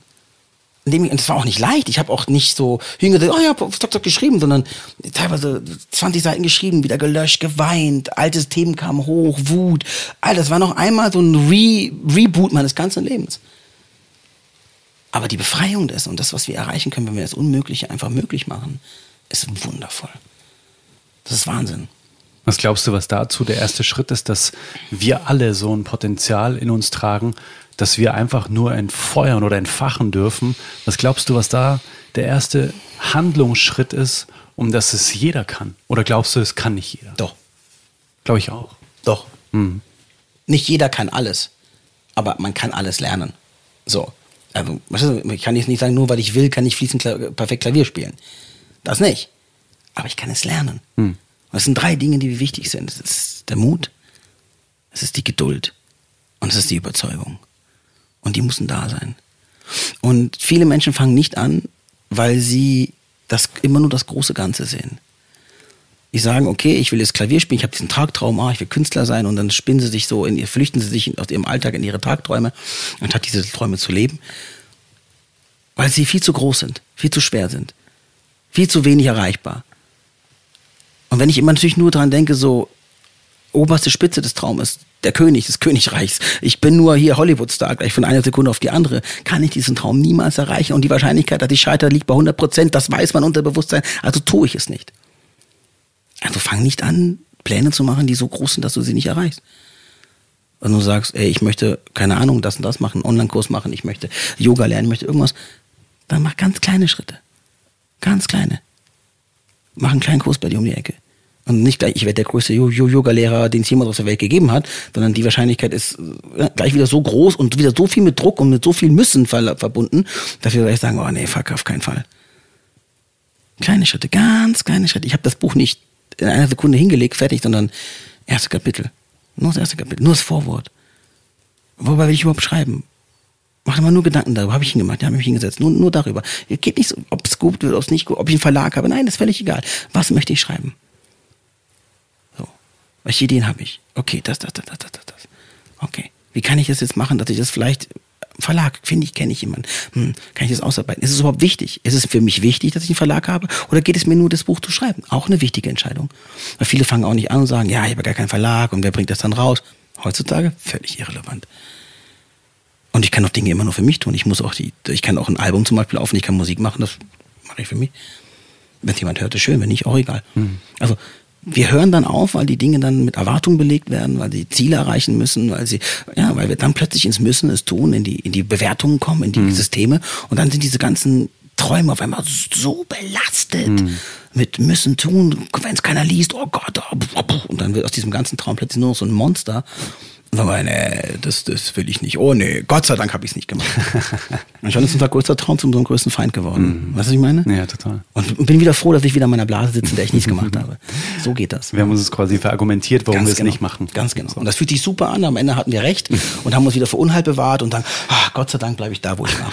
Und das war auch nicht leicht. Ich habe auch nicht so hingedacht, oh ja, zack, geschrieben, sondern teilweise 20 Seiten geschrieben, wieder gelöscht, geweint, alte Themen kamen hoch, Wut. All das war noch einmal so ein Reboot meines ganzen Lebens. Aber die Befreiung dessen und das, was wir erreichen können, wenn wir das Unmögliche einfach möglich machen, ist wundervoll. Das ist Wahnsinn. Was glaubst du, was dazu der erste Schritt ist, dass wir alle so ein Potenzial in uns tragen, dass wir einfach nur entfeuern oder entfachen dürfen? Was glaubst du, was da der erste Handlungsschritt ist, um dass es jeder kann? Oder glaubst du, es kann nicht jeder? Doch. Glaube ich auch. Doch. Mhm. Nicht jeder kann alles, aber man kann alles lernen. So. Also, ich kann jetzt nicht sagen, nur weil ich will, kann ich fließend perfekt Klavier spielen. Das nicht. Aber ich kann es lernen. Mhm. Und es sind 3 Dinge, die wichtig sind. Es ist der Mut, es ist die Geduld und es ist die Überzeugung. Und die müssen da sein. Und viele Menschen fangen nicht an, weil sie immer nur das große Ganze sehen. Die sagen, okay, ich will jetzt Klavier spielen, ich habe diesen Tagtraum, ich will Künstler sein. Und dann flüchten sie sich aus ihrem Alltag in ihre Tagträume, anstatt diese Träume zu leben. Weil sie viel zu groß sind, viel zu schwer sind, viel zu wenig erreichbar. Und wenn ich immer natürlich nur dran denke, so oberste Spitze des Traumes, der König des Königreichs, ich bin nur hier Hollywood-Star, gleich von einer Sekunde auf die andere, kann ich diesen Traum niemals erreichen. Und die Wahrscheinlichkeit, dass ich scheitere, liegt bei 100%, das weiß mein Unterbewusstsein, also tue ich es nicht. Also fang nicht an, Pläne zu machen, die so groß sind, dass du sie nicht erreichst. Und du sagst, ey, ich möchte, keine Ahnung, das und das machen, einen Online-Kurs machen, ich möchte Yoga lernen, ich möchte irgendwas. Dann mach ganz kleine Schritte. Ganz kleine. Mach einen kleinen Kurs bei dir um die Ecke. Und nicht gleich, ich werde der größte Yoga-Lehrer, den es jemals auf der Welt gegeben hat, sondern die Wahrscheinlichkeit ist gleich wieder so groß und wieder so viel mit Druck und mit so viel Müssen verbunden, dass wir gleich sagen, oh nee, fuck, auf keinen Fall. Kleine Schritte, ganz kleine Schritte. Ich habe das Buch nicht in einer Sekunde hingelegt, fertig, sondern erstes Kapitel. Nur das erste Kapitel, nur das Vorwort. Wobei will ich überhaupt schreiben? Mach immer nur Gedanken darüber. Habe ich ihn gemacht? Ja, habe ich ihn hingesetzt. Nur darüber. Es geht nicht so, ob es gut wird, ob es nicht gut, ob ich einen Verlag habe. Nein, das ist völlig egal. Was möchte ich schreiben? So. Welche Ideen habe ich? Okay, das. Okay. Wie kann ich das jetzt machen, dass ich das vielleicht, Verlag, kenne ich jemanden. Kann ich das ausarbeiten? Ist es überhaupt wichtig? Ist es für mich wichtig, dass ich einen Verlag habe? Oder geht es mir nur, das Buch zu schreiben? Auch eine wichtige Entscheidung. Weil viele fangen auch nicht an und sagen, ja, ich habe gar keinen Verlag und wer bringt das dann raus? Heutzutage völlig irrelevant. Und ich kann auch Dinge immer nur für mich tun. Ich kann auch ein Album zum Beispiel aufnehmen, ich kann Musik machen, das mache ich für mich. Wenn jemand hört, ist schön, wenn nicht, auch egal. Mhm. Also wir hören dann auf, weil die Dinge dann mit Erwartungen belegt werden, weil sie Ziele erreichen müssen, weil wir dann plötzlich ins Müssen, es tun, in die Bewertungen kommen, in die Systeme. Und dann sind diese ganzen Träume auf einmal so belastet mit müssen, tun, wenn es keiner liest, oh Gott, und dann wird aus diesem ganzen Traum plötzlich nur noch so ein Monster. Aber nee, das will ich nicht. Oh nee, Gott sei Dank habe ich es nicht gemacht. Und schon ist unser größter Traum zu unserem größten Feind geworden. Mhm. Weißt du, was ich meine? Ja, total. Und bin wieder froh, dass ich wieder in meiner Blase sitze, in der ich nichts gemacht habe. So geht das. Wir haben uns quasi verargumentiert, warum wir es nicht machen. Ganz genau. Und das fühlt sich super an. Am Ende hatten wir recht und haben uns wieder vor Unheil bewahrt und dann, Gott sei Dank bleibe ich da, wo ich war.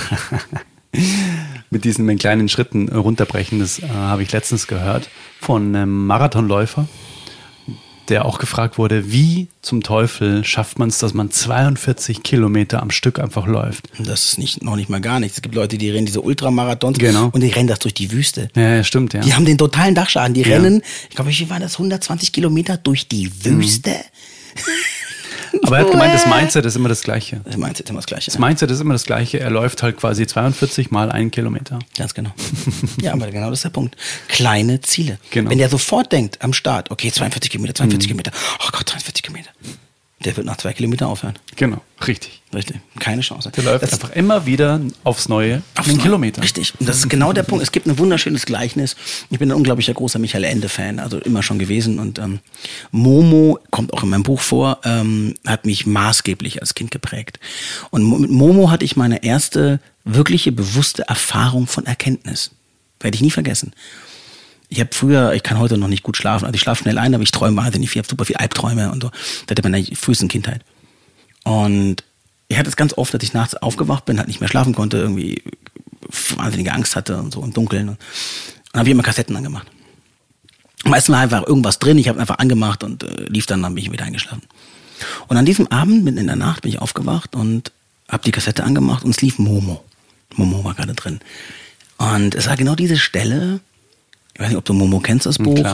Mit diesen kleinen Schritten runterbrechen, das habe ich letztens gehört von einem Marathonläufer, der auch gefragt wurde, wie zum Teufel schafft man es, dass man 42 Kilometer am Stück einfach läuft? Das ist noch nicht mal gar nichts. Es gibt Leute, die rennen diese Ultramarathons und die rennen das durch die Wüste. Ja, stimmt, ja. Die haben den totalen Dachschaden. Die rennen, ich glaube, wie war das, 120 Kilometer durch die Wüste? Aber er hat gemeint, das Mindset ist immer das Gleiche. Das Mindset ist immer das Gleiche. Er läuft halt quasi 42 mal 1 Kilometer. Ganz genau. Ja, aber genau das ist der Punkt. Kleine Ziele. Genau. Wenn der sofort denkt am Start, okay, 42 Kilometer, oh Gott, 42 Kilometer. der wird nach 2 Kilometern aufhören. Genau, richtig. Keine Chance. Der läuft einfach immer wieder aufs Neue einen Kilometer. Richtig, und das ist genau der Punkt. Es gibt ein wunderschönes Gleichnis. Ich bin ein unglaublicher großer Michael Ende-Fan, also immer schon gewesen. Und Momo, kommt auch in meinem Buch vor, hat mich maßgeblich als Kind geprägt. Und mit Momo hatte ich meine erste wirkliche, bewusste Erfahrung von Erkenntnis. Werde ich nie vergessen. Ich kann heute noch nicht gut schlafen, also ich schlafe schnell ein, aber ich träume wahnsinnig viel, ich habe super viel Albträume und so, seit meiner frühesten Kindheit. Und ich hatte es ganz oft, dass ich nachts aufgewacht bin, halt nicht mehr schlafen konnte, irgendwie wahnsinnige Angst hatte und so im Dunkeln. Und dann habe ich immer Kassetten angemacht. Meistens war einfach irgendwas drin, ich habe einfach angemacht und lief dann bin ich wieder eingeschlafen. Und an diesem Abend, mitten in der Nacht, bin ich aufgewacht und habe die Kassette angemacht und es lief Momo. Momo war gerade drin. Und es war genau diese Stelle, ich weiß nicht, ob du Momo kennst, das Buch,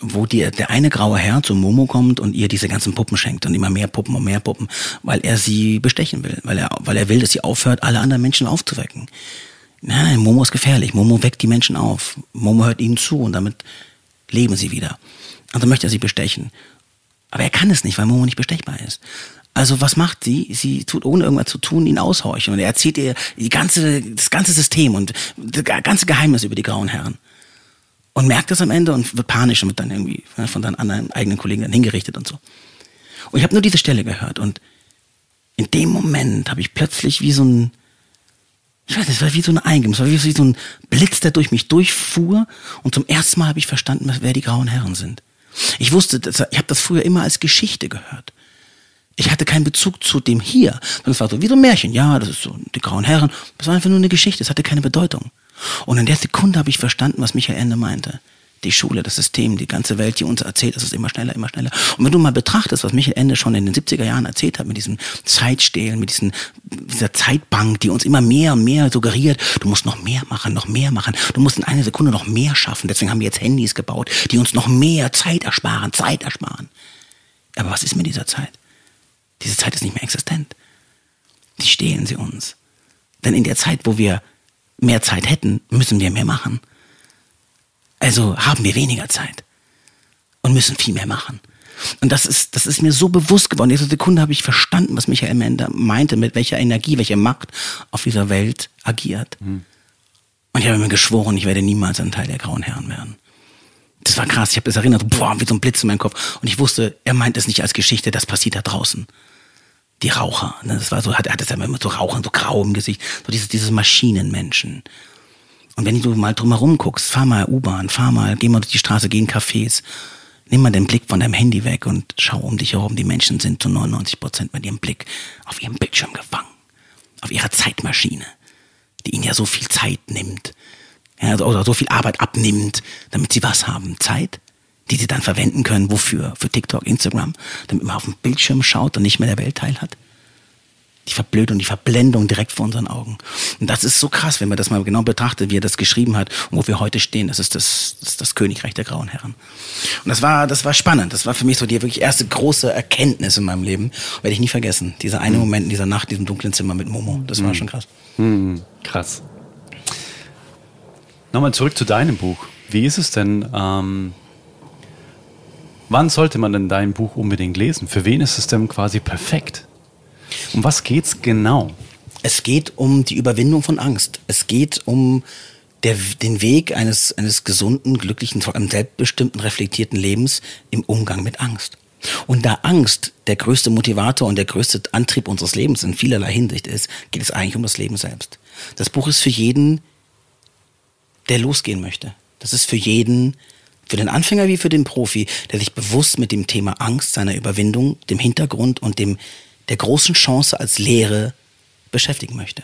wo der eine graue Herr zu Momo kommt und ihr diese ganzen Puppen schenkt und immer mehr Puppen, weil er sie bestechen will, weil er will, dass sie aufhört, alle anderen Menschen aufzuwecken. Nein, Momo ist gefährlich, Momo weckt die Menschen auf, Momo hört ihnen zu und damit leben sie wieder. Also möchte er sie bestechen. Aber er kann es nicht, weil Momo nicht bestechbar ist. Also was macht sie? Sie tut, ohne irgendwas zu tun, ihn aushorchen und er erzählt ihr das ganze System und das ganze Geheimnis über die grauen Herren. Und merkt das am Ende und wird panisch und wird dann irgendwie von seinen anderen eigenen Kollegen dann hingerichtet und so. Und ich habe nur diese Stelle gehört. Und in dem Moment habe ich plötzlich es war wie so ein Blitz, der durch mich durchfuhr. Und zum ersten Mal habe ich verstanden, wer die grauen Herren sind. Ich wusste, ich habe das früher immer als Geschichte gehört. Ich hatte keinen Bezug zu dem hier. Sondern es war so wie so ein Märchen. Ja, das ist so die grauen Herren. Das war einfach nur eine Geschichte. Es hatte keine Bedeutung. Und in der Sekunde habe ich verstanden, was Michael Ende meinte. Die Schule, das System, die ganze Welt, die uns erzählt, es ist immer schneller, immer schneller. Und wenn du mal betrachtest, was Michael Ende schon in den 70er Jahren erzählt hat, mit diesem Zeitstehlen, mit dieser Zeitbank, die uns immer mehr und mehr suggeriert, du musst noch mehr machen, du musst in einer Sekunde noch mehr schaffen. Deswegen haben wir jetzt Handys gebaut, die uns noch mehr Zeit ersparen. Aber was ist mit dieser Zeit? Diese Zeit ist nicht mehr existent. Die stehlen sie uns. Denn in der Zeit, wo wir mehr Zeit hätten, müssen wir mehr machen. Also haben wir weniger Zeit und müssen viel mehr machen. Und das ist mir so bewusst geworden. In dieser Sekunde habe ich verstanden, was Michael Ende meinte, mit welcher Energie, welcher Macht auf dieser Welt agiert. Mhm. Und ich habe mir geschworen, ich werde niemals ein Teil der grauen Herren werden. Das war krass, ich habe das erinnert, wie so ein Blitz in meinem Kopf. Und ich wusste, er meint es nicht als Geschichte, das passiert da draußen. Die Raucher, ne? Das war so, er hat das ja immer so Rauchern, so grau im Gesicht, so dieses Maschinenmenschen. Und wenn du mal drumherum guckst, fahr mal U-Bahn, geh mal durch die Straße, geh in Cafés, nimm mal den Blick von deinem Handy weg und schau um dich herum, die Menschen sind zu 99% mit ihrem Blick auf ihrem Bildschirm gefangen, auf ihrer Zeitmaschine, die ihnen ja so viel Zeit nimmt, ja, oder so viel Arbeit abnimmt, damit sie was haben, Zeit, die sie dann verwenden können, wofür? Für TikTok, Instagram, damit man auf den Bildschirm schaut und nicht mehr der Welt teil hat. Die Verblödung, die Verblendung direkt vor unseren Augen. Und das ist so krass, wenn man das mal genau betrachtet, wie er das geschrieben hat und wo wir heute stehen. Das ist das Königreich der grauen Herren. Und das war spannend. Das war für mich so die wirklich erste große Erkenntnis in meinem Leben. Werde ich nie vergessen. Dieser eine Moment in dieser Nacht, in diesem dunklen Zimmer mit Momo. Das war schon krass. Krass. Nochmal zurück zu deinem Buch. Wie ist es denn, wann sollte man denn dein Buch unbedingt lesen? Für wen ist es denn quasi perfekt? Um was geht's genau? Es geht um die Überwindung von Angst. Es geht um den Weg eines gesunden, glücklichen, selbstbestimmten, reflektierten Lebens im Umgang mit Angst. Und da Angst der größte Motivator und der größte Antrieb unseres Lebens in vielerlei Hinsicht ist, geht es eigentlich um das Leben selbst. Das Buch ist für jeden, der losgehen möchte. Das ist für jeden, für den Anfänger wie für den Profi, der sich bewusst mit dem Thema Angst, seiner Überwindung, dem Hintergrund und der großen Chance als Lehre beschäftigen möchte.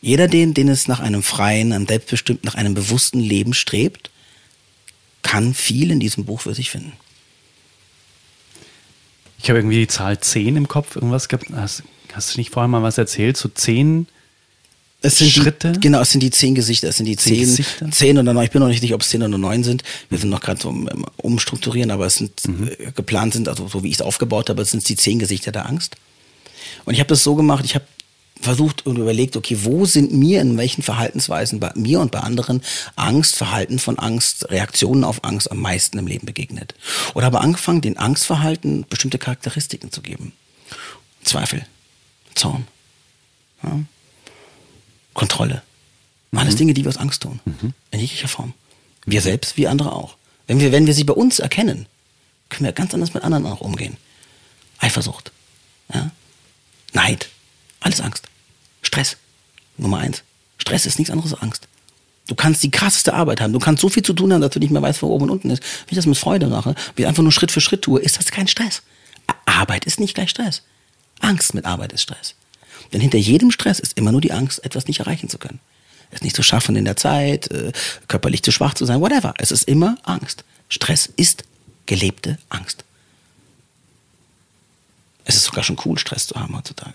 Jeder, den es nach einem freien, einem selbstbestimmten, nach einem bewussten Leben strebt, kann viel in diesem Buch für sich finden. Ich habe irgendwie die Zahl 10 im Kopf, irgendwas gehabt. Hast du nicht vorhin mal was erzählt? So 10... Es sind Schritte? Es sind die 10 Gesichter. Es sind die 10 oder 9. Ich bin noch nicht sicher, ob es 10 oder 9 sind. Wir sind noch gerade so umstrukturieren, aber es sind geplant, also so wie ich es aufgebaut habe, es sind die 10 Gesichter der Angst. Und ich habe das so gemacht, ich habe versucht und überlegt, okay, wo sind mir, in welchen Verhaltensweisen bei mir und bei anderen Angst, Verhalten von Angst, Reaktionen auf Angst am meisten im Leben begegnet. Oder habe angefangen, den Angstverhalten bestimmte Charakteristiken zu geben. Zweifel, Zorn, ja, Kontrolle. Alles Dinge, die wir aus Angst tun. In jeglicher Form. Wir selbst, wie andere auch. Wenn wir sie bei uns erkennen, können wir ganz anders mit anderen auch umgehen. Eifersucht, ja? Neid, alles Angst. Stress, Nummer 1. Stress ist nichts anderes als Angst. Du kannst die krasseste Arbeit haben, du kannst so viel zu tun haben, dass du nicht mehr weißt, wo oben und unten ist. Wenn ich das mit Freude mache, wie ich einfach nur Schritt für Schritt tue, ist das kein Stress. Arbeit ist nicht gleich Stress. Angst mit Arbeit ist Stress. Denn hinter jedem Stress ist immer nur die Angst, etwas nicht erreichen zu können. Es nicht zu schaffen in der Zeit, körperlich zu schwach zu sein, whatever. Es ist immer Angst. Stress ist gelebte Angst. Es ist sogar schon cool, Stress zu haben heutzutage.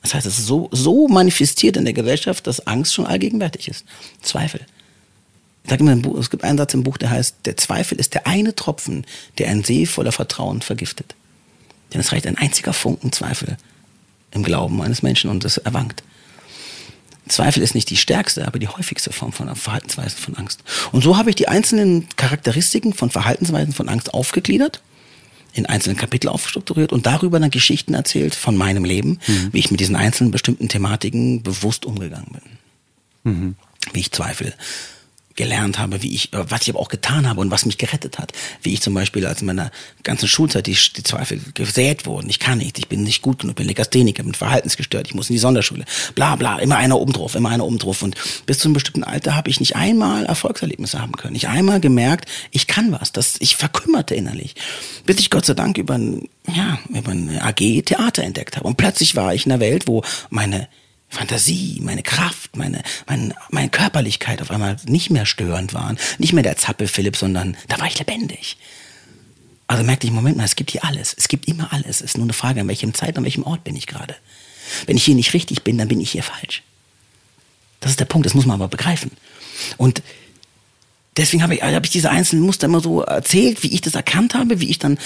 Das heißt, es ist so manifestiert in der Gesellschaft, dass Angst schon allgegenwärtig ist. Zweifel. Ich sage immer, es gibt einen Satz im Buch, der heißt, der Zweifel ist der eine Tropfen, der einen See voller Vertrauen vergiftet. Denn es reicht ein einziger Funken Zweifel im Glauben eines Menschen und es erwankt. Zweifel ist nicht die stärkste, aber die häufigste Form von Verhaltensweisen von Angst. Und so habe ich die einzelnen Charakteristiken von Verhaltensweisen von Angst aufgegliedert, in einzelnen Kapitel aufstrukturiert und darüber dann Geschichten erzählt von meinem Leben, wie ich mit diesen einzelnen bestimmten Thematiken bewusst umgegangen bin. Wie ich Zweifel gelernt habe, was ich aber auch getan habe und was mich gerettet hat. Wie ich zum Beispiel als in meiner ganzen Schulzeit die Zweifel gesät wurden. Ich kann nichts, ich bin nicht gut genug, bin Legastheniker, bin verhaltensgestört, ich muss in die Sonderschule. Bla bla, immer einer oben drauf. Und bis zu einem bestimmten Alter habe ich nicht einmal Erfolgserlebnisse haben können. Nicht einmal gemerkt, ich kann was. Ich verkümmerte innerlich. Bis ich Gott sei Dank über eine AG Theater entdeckt habe. Und plötzlich war ich in einer Welt, wo meine Fantasie, meine Kraft, meine Körperlichkeit auf einmal nicht mehr störend waren. Nicht mehr der Zappel-Philipp, sondern da war ich lebendig. Also merkte ich, Moment mal, es gibt hier alles. Es gibt immer alles. Es ist nur eine Frage, an welchem Zeit, an welchem Ort bin ich gerade. Wenn ich hier nicht richtig bin, dann bin ich hier falsch. Das ist der Punkt, das muss man aber begreifen. Und deswegen habe ich diese einzelnen Muster immer so erzählt, wie ich das erkannt habe, wie ich dann,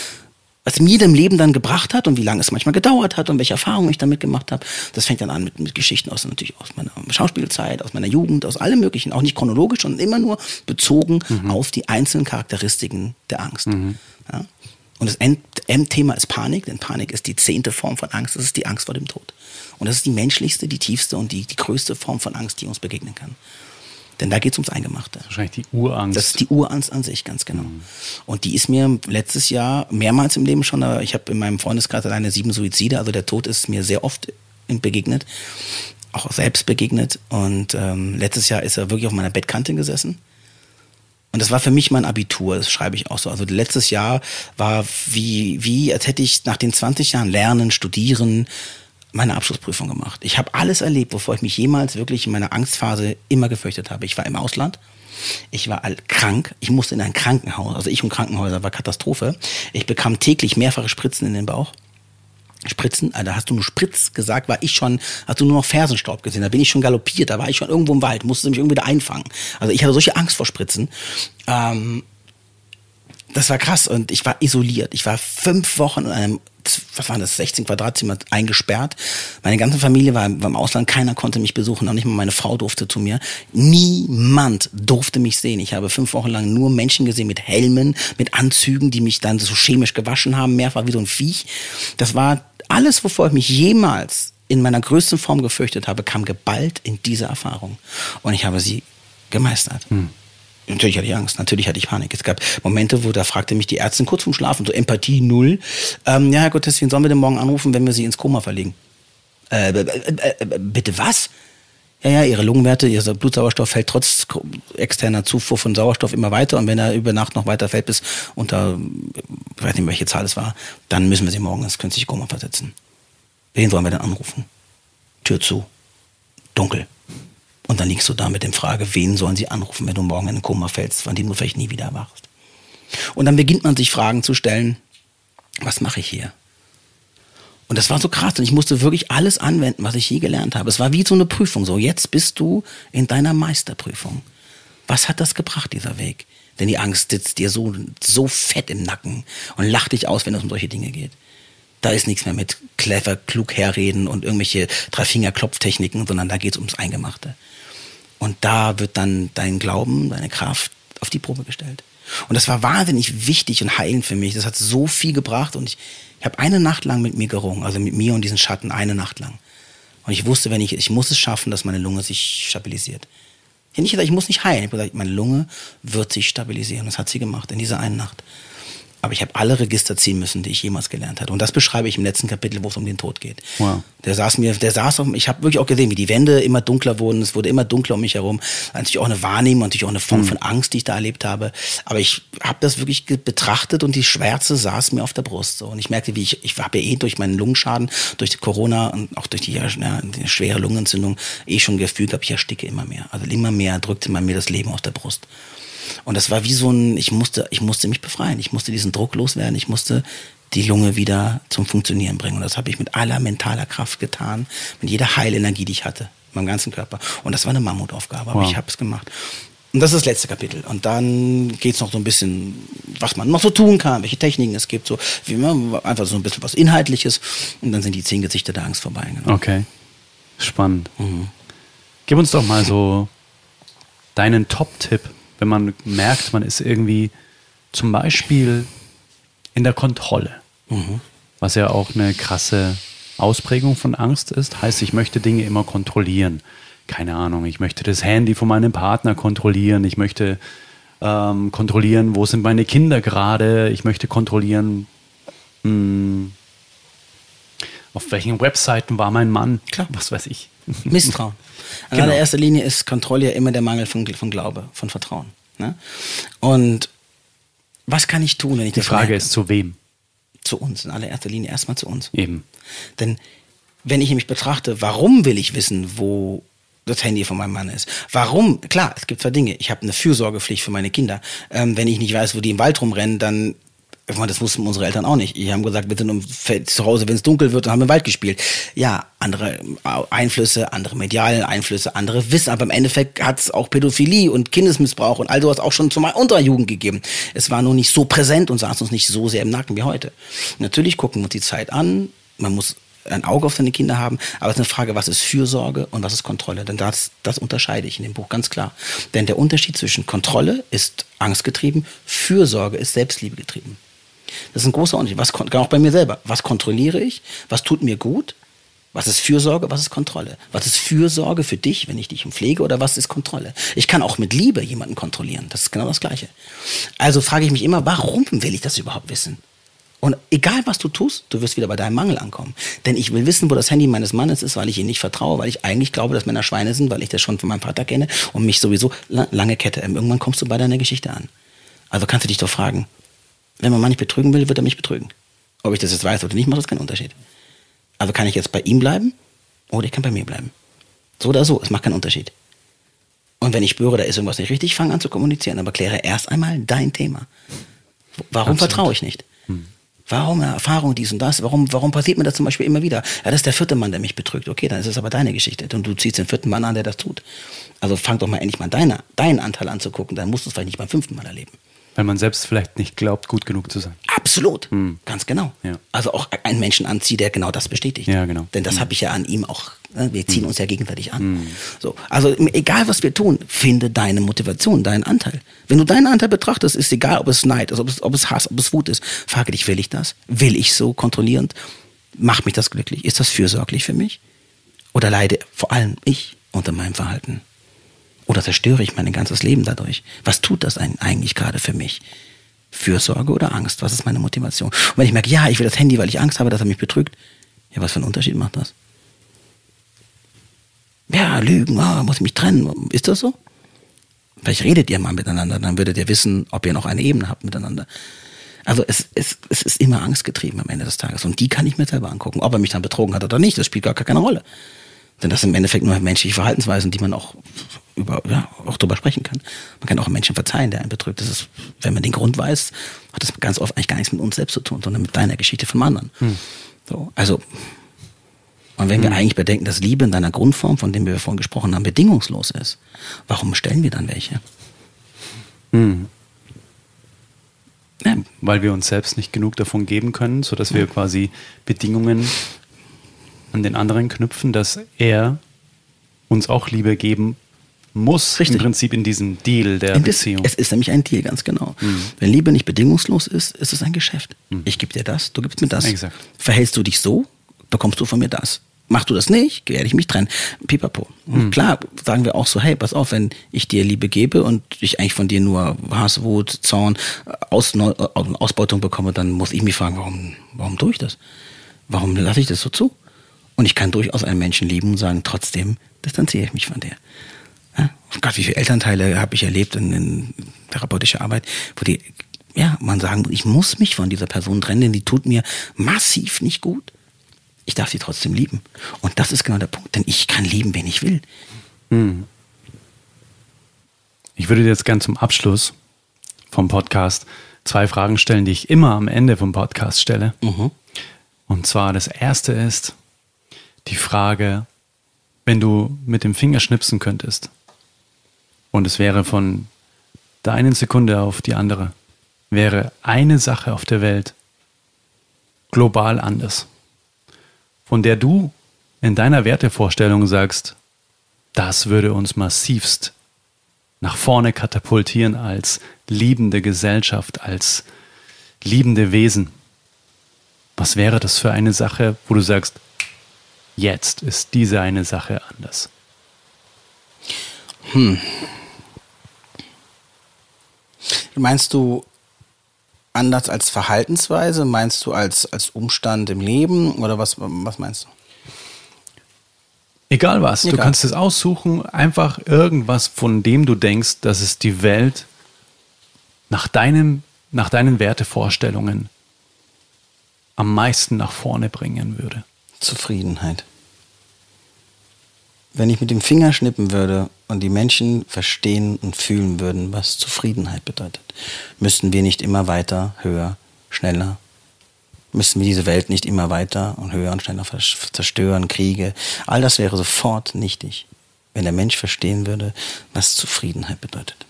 was mir dem Leben dann gebracht hat und wie lange es manchmal gedauert hat und welche Erfahrungen ich damit gemacht habe. Das fängt dann an mit Geschichten aus, natürlich aus meiner Schauspielzeit, aus meiner Jugend, aus allem Möglichen, auch nicht chronologisch, sondern immer nur bezogen auf die einzelnen Charakteristiken der Angst. Ja? Und das Endthema ist Panik, denn Panik ist die 10. Form von Angst, das ist die Angst vor dem Tod. Und das ist die menschlichste, die tiefste und die größte Form von Angst, die uns begegnen kann. Denn da geht es ums Eingemachte. Das ist wahrscheinlich die Urangst. Das ist die Urangst an sich, ganz genau. Und die ist mir letztes Jahr mehrmals im Leben schon, aber ich habe in meinem Freundeskreis alleine 7 Suizide, also der Tod ist mir sehr oft begegnet, auch selbst begegnet. Und letztes Jahr ist er wirklich auf meiner Bettkante gesessen. Und das war für mich mein Abitur, das schreibe ich auch so. Also letztes Jahr war wie als hätte ich nach den 20 Jahren Lernen, Studieren, meine Abschlussprüfung gemacht. Ich habe alles erlebt, wovor ich mich jemals wirklich in meiner Angstphase immer gefürchtet habe. Ich war im Ausland, ich war krank, ich musste in ein Krankenhaus, also ich und Krankenhäuser war Katastrophe. Ich bekam täglich mehrfache Spritzen in den Bauch. Spritzen, da hast du nur Spritz gesagt, hast du nur noch Fersenstaub gesehen, da bin ich schon galoppiert, da war ich schon irgendwo im Wald, musste mich irgendwie da einfangen. Also ich hatte solche Angst vor Spritzen. Das war krass und ich war isoliert. Ich war 5 Wochen in einem, 16 Quadratzimmer eingesperrt. Meine ganze Familie war im Ausland, keiner konnte mich besuchen, auch nicht mal meine Frau durfte zu mir. Niemand durfte mich sehen. Ich habe 5 Wochen lang nur Menschen gesehen mit Helmen, mit Anzügen, die mich dann so chemisch gewaschen haben, mehrfach wie so ein Viech. Das war alles, wovor ich mich jemals in meiner größten Form gefürchtet habe, kam geballt in diese Erfahrung. Und ich habe sie gemeistert. Natürlich hatte ich Angst, natürlich hatte ich Panik. Es gab Momente, wo da fragte mich die Ärztin kurz vorm Schlafen, so Empathie 0. Ja, Herr Cortez, wen sollen wir denn morgen anrufen, wenn wir Sie ins Koma verlegen? Bitte was? Ja, Ihre Lungenwerte, Ihr Blutsauerstoff fällt trotz externer Zufuhr von Sauerstoff immer weiter. Und wenn er über Nacht noch weiter fällt bis unter, ich weiß nicht, welche Zahl es war, dann müssen wir Sie morgen ins künstliche Koma versetzen. Wen sollen wir denn anrufen? Tür zu. Dunkel. Und dann liegst du da mit der Frage, wen sollen sie anrufen, wenn du morgen in ein Koma fällst, von dem du vielleicht nie wieder erwachst. Und dann beginnt man sich Fragen zu stellen, was mache ich hier? Und das war so krass und ich musste wirklich alles anwenden, was ich je gelernt habe. Es war wie so eine Prüfung, so jetzt bist du in deiner Meisterprüfung. Was hat das gebracht, dieser Weg? Denn die Angst sitzt dir so fett im Nacken und lacht dich aus, wenn es um solche Dinge geht. Da ist nichts mehr mit clever, klug herreden und irgendwelche Drei-Finger-Klopftechniken, sondern da geht es ums Eingemachte. Und da wird dann dein Glauben, deine Kraft auf die Probe gestellt. Und das war wahnsinnig wichtig und heilend für mich. Das hat so viel gebracht und ich habe eine Nacht lang mit mir gerungen, also mit mir und diesen Schatten, eine Nacht lang. Und ich wusste, ich muss es schaffen, dass meine Lunge sich stabilisiert. Ich habe nicht gesagt, ich muss nicht heilen. Ich habe gesagt, meine Lunge wird sich stabilisieren. Das hat sie gemacht in dieser einen Nacht. Aber ich habe alle Register ziehen müssen, die ich jemals gelernt hatte. Und das beschreibe ich im letzten Kapitel, wo es um den Tod geht. Wow. Ich habe wirklich auch gesehen, wie die Wände immer dunkler wurden. Es wurde immer dunkler um mich herum. Natürlich auch eine Wahrnehmung, natürlich auch eine Form von Angst, die ich da erlebt habe. Aber ich habe das wirklich betrachtet und die Schwärze saß mir auf der Brust. So. Und ich merkte, wie ich habe ja durch meinen Lungenschaden, durch Corona und auch durch die schwere Lungenentzündung schon gefühlt habe, ich ersticke immer mehr. Also immer mehr drückte man mir das Leben auf der Brust. Und das war wie ich musste mich befreien, ich musste diesen Druck loswerden, ich musste die Lunge wieder zum Funktionieren bringen. Und das habe ich mit aller mentaler Kraft getan, mit jeder Heilenergie, die ich hatte, in meinem ganzen Körper. Und das war eine Mammutaufgabe, aber ich habe es gemacht. Und das ist das letzte Kapitel. Und dann geht's noch so ein bisschen, was man noch so tun kann, welche Techniken es gibt, so wie immer, einfach so ein bisschen was Inhaltliches. Und dann sind die 10 Gesichter der Angst vorbei. Genau. Okay, spannend. Mhm. Gib uns doch mal so deinen Top-Tipp, wenn man merkt, man ist irgendwie zum Beispiel in der Kontrolle, was ja auch eine krasse Ausprägung von Angst ist, heißt, ich möchte Dinge immer kontrollieren. Keine Ahnung, ich möchte das Handy von meinem Partner kontrollieren, ich möchte kontrollieren, wo sind meine Kinder gerade, ich möchte kontrollieren, auf welchen Webseiten war mein Mann, klar, was weiß ich. Misstrauen. An allererster Linie ist Kontrolle ja immer der Mangel von Glaube, von Vertrauen. Ne? Und was kann ich tun, wenn ich das merke? Die Frage ist, zu wem? Zu uns, in allererster Linie erstmal zu uns. Eben. Denn wenn ich nämlich betrachte, warum will ich wissen, wo das Handy von meinem Mann ist? Warum? Klar, es gibt 2 Dinge. Ich habe eine Fürsorgepflicht für meine Kinder. Wenn ich nicht weiß, wo die im Wald rumrennen, dann... Das wussten unsere Eltern auch nicht. Die haben gesagt, wir sind zu Hause, wenn es dunkel wird, und haben im Wald gespielt. Ja, andere Einflüsse, andere medialen Einflüsse, andere Wissen. Aber im Endeffekt hat es auch Pädophilie und Kindesmissbrauch und all sowas auch schon zumal unserer Jugend gegeben. Es war nur nicht so präsent und saß uns nicht so sehr im Nacken wie heute. Natürlich gucken wir uns die Zeit an. Man muss ein Auge auf seine Kinder haben. Aber es ist eine Frage, was ist Fürsorge und was ist Kontrolle? Denn das unterscheide ich in dem Buch ganz klar. Denn der Unterschied zwischen Kontrolle ist angstgetrieben, Fürsorge ist Selbstliebe getrieben. Das ist ein großer Unterschied, auch bei mir selber. Was kontrolliere ich? Was tut mir gut? Was ist Fürsorge? Was ist Kontrolle? Was ist Fürsorge für dich, wenn ich dich pflege? Oder was ist Kontrolle? Ich kann auch mit Liebe jemanden kontrollieren. Das ist genau das Gleiche. Also frage ich mich immer, warum will ich das überhaupt wissen? Und egal, was du tust, du wirst wieder bei deinem Mangel ankommen. Denn ich will wissen, wo das Handy meines Mannes ist, weil ich ihm nicht vertraue, weil ich eigentlich glaube, dass Männer Schweine sind, weil ich das schon von meinem Vater kenne und mich sowieso lange Kette. Irgendwann kommst du bei deiner Geschichte an. Also kannst du dich doch fragen, wenn man nicht betrügen will, wird er mich betrügen. Ob ich das jetzt weiß oder nicht, macht das keinen Unterschied. Also kann ich jetzt bei ihm bleiben oder ich kann bei mir bleiben. So oder so, es macht keinen Unterschied. Und wenn ich spüre, da ist irgendwas nicht richtig, fange an zu kommunizieren. Aber kläre erst einmal dein Thema. Warum vertraue ich nicht? Warum eine Erfahrung dies und das? Warum passiert mir das zum Beispiel immer wieder? Ja, das ist der 4. Mann, der mich betrügt. Okay, dann ist es aber deine Geschichte. Und du ziehst den 4. Mann an, der das tut. Also fang doch mal endlich mal deinen Anteil anzugucken. Dann musst du es vielleicht nicht beim 5. Mal erleben. Weil man selbst vielleicht nicht glaubt, gut genug zu sein. Absolut, ganz genau. Ja. Also auch einen Menschen anzieht, der genau das bestätigt. Ja, genau. Denn das habe ich ja an ihm auch. Wir ziehen uns ja gegenseitig an. So, also egal, was wir tun, finde deine Motivation, deinen Anteil. Wenn du deinen Anteil betrachtest, ist egal, ob es Neid ist, ob es Hass, ob es Wut ist. Frage dich, will ich das? Will ich so kontrollierend? Macht mich das glücklich? Ist das fürsorglich für mich? Oder leide vor allem ich unter meinem Verhalten? Oder zerstöre ich mein ganzes Leben dadurch? Was tut das eigentlich gerade für mich? Fürsorge oder Angst? Was ist meine Motivation? Und wenn ich merke, ja, ich will das Handy, weil ich Angst habe, dass er mich betrügt. Ja, was für einen Unterschied macht das? Ja, Lügen, muss ich mich trennen. Ist das so? Vielleicht redet ihr mal miteinander, dann würdet ihr wissen, ob ihr noch eine Ebene habt miteinander. Also es ist immer angstgetrieben am Ende des Tages. Und die kann ich mir selber angucken. Ob er mich dann betrogen hat oder nicht, das spielt gar keine Rolle. Denn das sind im Endeffekt nur menschliche Verhaltensweisen, die man auch drüber sprechen kann. Man kann auch einen Menschen verzeihen, der einen betrügt. Das ist, wenn man den Grund weiß, hat das ganz oft eigentlich gar nichts mit uns selbst zu tun, sondern mit deiner Geschichte von anderen. So, also, und wenn wir eigentlich bedenken, dass Liebe in deiner Grundform, von dem wir vorhin gesprochen haben, bedingungslos ist, warum stellen wir dann welche? weil wir uns selbst nicht genug davon geben können, sodass wir quasi Bedingungen an den anderen knüpfen, dass er uns auch Liebe geben muss. Richtig. Im Prinzip in diesem Deal der Beziehung. Es ist nämlich ein Deal, ganz genau. Mhm. Wenn Liebe nicht bedingungslos ist, ist es ein Geschäft. Mhm. Ich gebe dir das, du gibst mir das. Exakt. Verhältst du dich so, bekommst du von mir das. Machst du das nicht, werde ich mich trennen. Pipapo. Mhm. Klar, sagen wir auch so, hey, pass auf, wenn ich dir Liebe gebe und ich eigentlich von dir nur Hass, Wut, Zorn, Ausbeutung bekomme, dann muss ich mich fragen, warum tue ich das? Warum lasse ich das so zu? Und ich kann durchaus einen Menschen lieben und sagen, trotzdem distanziere ich mich von dir. Ja? Oh Gott, wie viele Elternteile habe ich erlebt in therapeutischer Arbeit, wo die, ja, man sagen muss, ich muss mich von dieser Person trennen, denn die tut mir massiv nicht gut. Ich darf sie trotzdem lieben. Und das ist genau der Punkt, denn ich kann lieben, wen ich will. Hm. Ich würde dir jetzt gern zum Abschluss vom Podcast 2 Fragen stellen, die ich immer am Ende vom Podcast stelle. Mhm. Und zwar das erste ist die Frage, wenn du mit dem Finger schnipsen könntest und es wäre von der einen Sekunde auf die andere, wäre eine Sache auf der Welt global anders, von der du in deiner Wertevorstellung sagst, das würde uns massivst nach vorne katapultieren als liebende Gesellschaft, als liebende Wesen. Was wäre das für eine Sache, wo du sagst, jetzt ist diese eine Sache anders? Hm. Meinst du anders als Verhaltensweise? Meinst du als Umstand im Leben? Oder was meinst du? Egal was. Egal. Du kannst es aussuchen. Einfach irgendwas, von dem du denkst, dass es die Welt nach deinen Wertevorstellungen am meisten nach vorne bringen würde. Zufriedenheit. Wenn ich mit dem Finger schnippen würde und die Menschen verstehen und fühlen würden, was Zufriedenheit bedeutet, müssten wir nicht immer weiter, höher, schneller, müssten wir diese Welt nicht immer weiter und höher und schneller zerstören, Kriege. All das wäre sofort nichtig, wenn der Mensch verstehen würde, was Zufriedenheit bedeutet.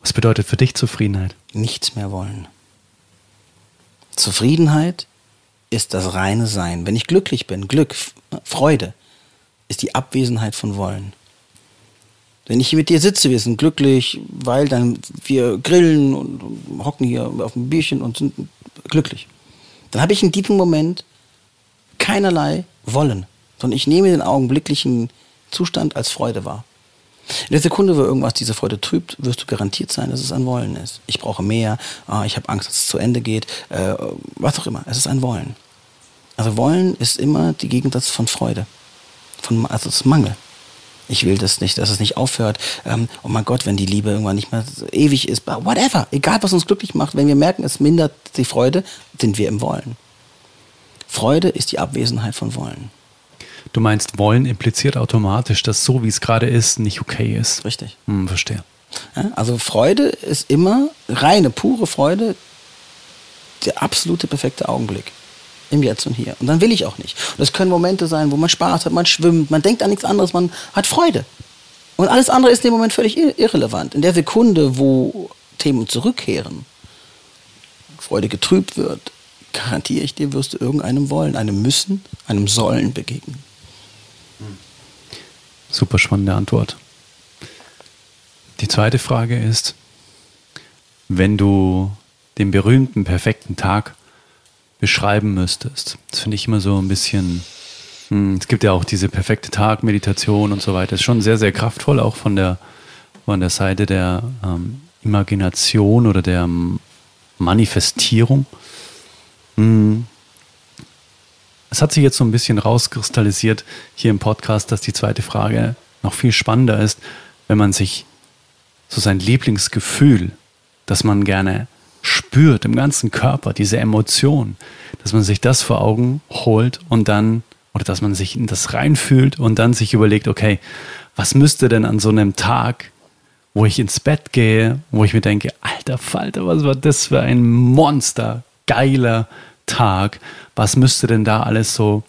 Was bedeutet für dich Zufriedenheit? Nichts mehr wollen. Zufriedenheit ist das reine Sein. Wenn ich glücklich bin, Glück, Freude, ist die Abwesenheit von Wollen. Wenn ich hier mit dir sitze, wir sind glücklich, weil dann wir grillen und hocken hier auf dem Bierchen und sind glücklich. Dann habe ich in diesem Moment keinerlei Wollen, sondern ich nehme den augenblicklichen Zustand als Freude wahr. In der Sekunde, wo irgendwas diese Freude trübt, wirst du garantiert sein, dass es ein Wollen ist. Ich brauche mehr, ich habe Angst, dass es zu Ende geht, was auch immer. Es ist ein Wollen. Also Wollen ist immer der Gegensatz von Freude. Also das Mangel. Ich will das nicht, dass es nicht aufhört. Oh mein Gott, wenn die Liebe irgendwann nicht mehr so ewig ist, whatever, egal was uns glücklich macht, wenn wir merken, es mindert die Freude, sind wir im Wollen. Freude ist die Abwesenheit von Wollen. Du meinst, Wollen impliziert automatisch, dass so wie es gerade ist, nicht okay ist. Richtig. Verstehe. Ja, also Freude ist immer reine, pure Freude, der absolute perfekte Augenblick. Im Jetzt und Hier. Und dann will ich auch nicht. Und das können Momente sein, wo man Spaß hat, man schwimmt, man denkt an nichts anderes, man hat Freude. Und alles andere ist in dem Moment völlig irrelevant. In der Sekunde, wo Themen zurückkehren, Freude getrübt wird, garantiere ich dir, wirst du irgendeinem Wollen, einem Müssen, einem Sollen begegnen. Super spannende Antwort. Die zweite Frage ist, wenn du den berühmten, perfekten Tag beschreiben müsstest. Das finde ich immer so ein bisschen, es gibt ja auch diese perfekte Tag-Meditation und so weiter. Das ist schon sehr, sehr kraftvoll, auch von der Seite der Imagination oder der Manifestierung. Es hat sich jetzt so ein bisschen rauskristallisiert hier im Podcast, dass die zweite Frage noch viel spannender ist, wenn man sich so sein Lieblingsgefühl, das man gerne spürt im ganzen Körper, diese Emotion, dass man sich das vor Augen holt und dann, oder dass man sich in das reinfühlt und dann sich überlegt, okay, was müsste denn an so einem Tag, wo ich ins Bett gehe, wo ich mir denke, alter Falter, was war das für ein Monster, geiler Tag, was müsste denn da alles so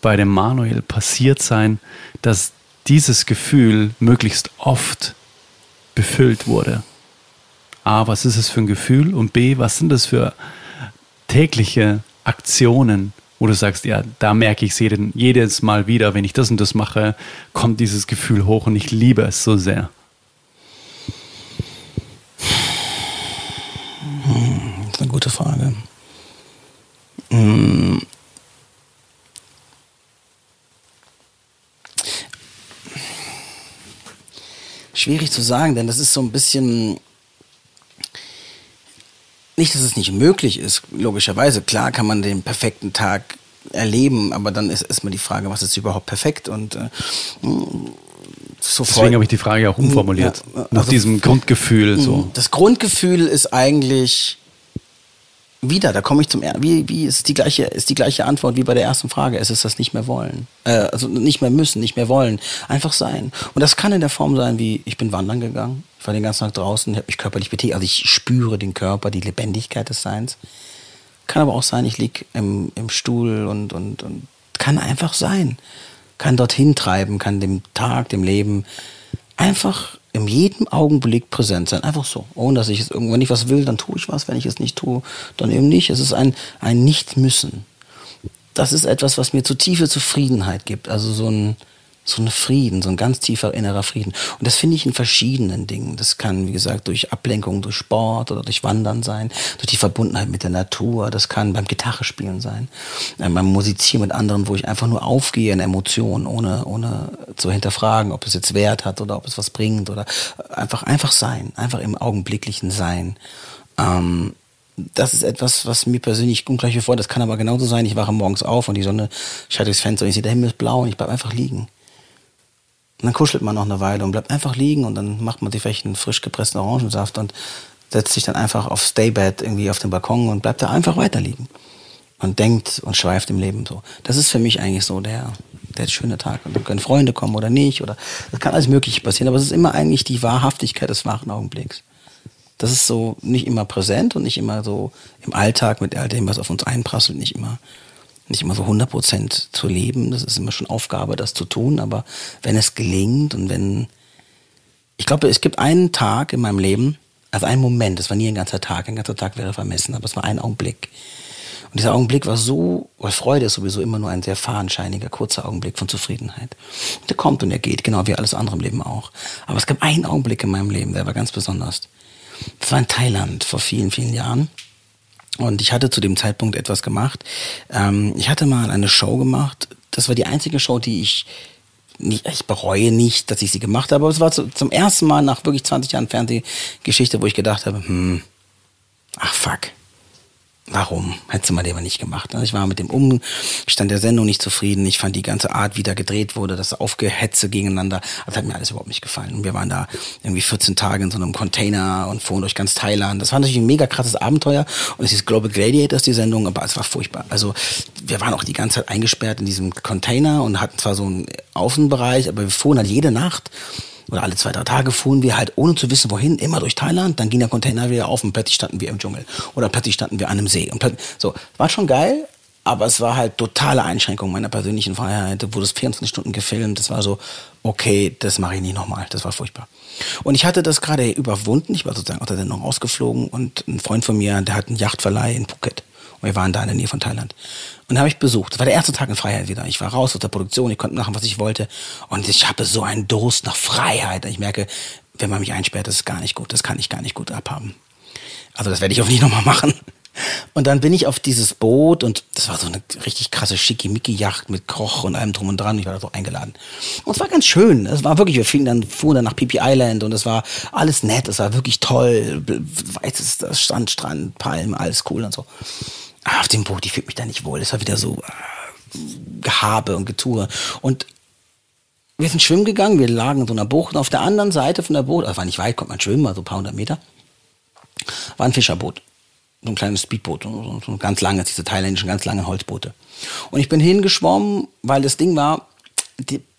bei dem Manuel passiert sein, dass dieses Gefühl möglichst oft befüllt wurde? A, was ist es für ein Gefühl? Und B, was sind das für tägliche Aktionen, wo du sagst, ja, da merke ich es jedes Mal wieder, wenn ich das und das mache, kommt dieses Gefühl hoch und ich liebe es so sehr. Das ist eine gute Frage. Schwierig zu sagen, denn das ist so ein bisschen... Nicht, dass es nicht möglich ist, logischerweise. Klar kann man den perfekten Tag erleben, aber dann ist erstmal die Frage, was ist überhaupt perfekt? Und so deswegen habe ich die Frage auch umformuliert, ja, nach diesem Grundgefühl. So. Das Grundgefühl ist eigentlich wieder, da komme ich zum wie ist die gleiche Antwort wie bei der ersten Frage. Es ist das nicht mehr wollen. Also nicht mehr müssen, nicht mehr wollen. Einfach sein. Und das kann in der Form sein wie, ich bin wandern gegangen, ich war den ganzen Tag draußen, habe mich körperlich betätigt. Also ich spüre den Körper, die Lebendigkeit des Seins. Kann aber auch sein, ich liege im Stuhl und kann einfach sein. Kann dorthin treiben, kann dem Tag, dem Leben einfach in jedem Augenblick präsent sein. Einfach so. Ohne dass ich es irgendwann, wenn ich was will, dann tue ich was. Wenn ich es nicht tue, dann eben nicht. Es ist ein Nicht-Müssen. Das ist etwas, was mir zu tiefe Zufriedenheit gibt. Also so ein Frieden, so ein ganz tiefer innerer Frieden. Und das finde ich in verschiedenen Dingen. Das kann, wie gesagt, durch Ablenkung, durch Sport oder durch Wandern sein, durch die Verbundenheit mit der Natur. Das kann beim Gitarrespielen sein, beim Musizieren mit anderen, wo ich einfach nur aufgehe in Emotionen, ohne zu hinterfragen, ob es jetzt Wert hat oder ob es was bringt oder einfach sein, einfach im augenblicklichen Sein. Das ist etwas, was mir persönlich ungleich bevor, das kann aber genauso sein, ich wache morgens auf und die Sonne scheint durchs Fenster und ich sehe, der Himmel ist blau und ich bleibe einfach liegen. Und dann kuschelt man noch eine Weile und bleibt einfach liegen und dann macht man sich vielleicht einen frisch gepressten Orangensaft und setzt sich dann einfach aufs Daybed irgendwie auf den Balkon und bleibt da einfach weiter liegen und denkt und schweift im Leben so. Das ist für mich eigentlich so der schöne Tag. Und dann können Freunde kommen oder nicht oder das kann alles Mögliche passieren, aber es ist immer eigentlich die Wahrhaftigkeit des wahren Augenblicks. Das ist so nicht immer präsent und nicht immer so im Alltag mit all dem, was auf uns einprasselt, nicht immer so 100% zu leben, das ist immer schon Aufgabe, das zu tun, aber wenn es gelingt und wenn, ich glaube, es gibt einen Tag in meinem Leben, also einen Moment, das war nie ein ganzer Tag wäre vermessen, aber es war ein Augenblick. Und dieser Augenblick war so, weil Freude ist sowieso immer nur ein sehr fadenscheiniger, kurzer Augenblick von Zufriedenheit. Der kommt und der geht, genau wie alles andere im Leben auch. Aber es gab einen Augenblick in meinem Leben, der war ganz besonders. Das war in Thailand vor vielen, vielen Jahren. Und ich hatte zu dem Zeitpunkt etwas gemacht. Ich hatte mal eine Show gemacht. Das war die einzige Show, die ich bereue nicht, dass ich sie gemacht habe. Aber es war zum ersten Mal nach wirklich 20 Jahren Fernsehgeschichte, wo ich gedacht habe, ach fuck, warum? Hättest du mal lieber nicht gemacht. Also ich war mit dem Umstand der Sendung nicht zufrieden. Ich fand die ganze Art, wie da gedreht wurde, das Aufgehetze gegeneinander, das hat mir alles überhaupt nicht gefallen. Und wir waren da irgendwie 14 Tage in so einem Container und fuhren durch ganz Thailand. Das war natürlich ein mega krasses Abenteuer. Und es ist Global Gladiators, die Sendung, aber es war furchtbar. Also wir waren auch die ganze Zeit eingesperrt in diesem Container und hatten zwar so einen Außenbereich, aber wir fuhren halt jede Nacht oder alle 2-3 Tage fuhren wir halt ohne zu wissen wohin, immer durch Thailand, dann ging der Container wieder auf und plötzlich standen wir im Dschungel oder plötzlich standen wir an einem See. Und so, war schon geil, aber es war halt totale Einschränkung meiner persönlichen Freiheit, wurde es 24 Stunden gefilmt, das war so, okay, das mache ich nicht nochmal, das war furchtbar. Und ich hatte das gerade überwunden, ich war sozusagen aus der Sendung rausgeflogen und ein Freund von mir, der hat einen Yachtverleih in Phuket. Wir waren da in der Nähe von Thailand. Und habe ich besucht. Das war der erste Tag in Freiheit wieder. Ich war raus aus der Produktion, ich konnte machen, was ich wollte. Und ich habe so einen Durst nach Freiheit. Ich merke, wenn man mich einsperrt, das ist gar nicht gut. Das kann ich gar nicht gut abhaben. Also das werde ich auch nicht nochmal machen. Und dann bin ich auf dieses Boot und das war so eine richtig krasse Schickimicki-Yacht mit Koch und allem drum und dran. Ich war da so eingeladen. Und es war ganz schön. Es war wirklich, wir fuhren dann nach Phi Phi Island und es war alles nett. Es war wirklich toll. Weißes Sandstrand, Palmen, alles cool und so. Auf dem Boot, ich fühle mich da nicht wohl. Das war wieder so Gehabe und Getue. Und wir sind schwimmen gegangen, wir lagen in so einer Bucht. Und auf der anderen Seite von der Bucht, also war nicht weit, konnte man schwimmen, also ein paar hundert Meter, war ein Fischerboot. So ein kleines Speedboot, so ganz lange, diese thailändischen, ganz langen Holzboote. Und ich bin hingeschwommen, weil das Ding war,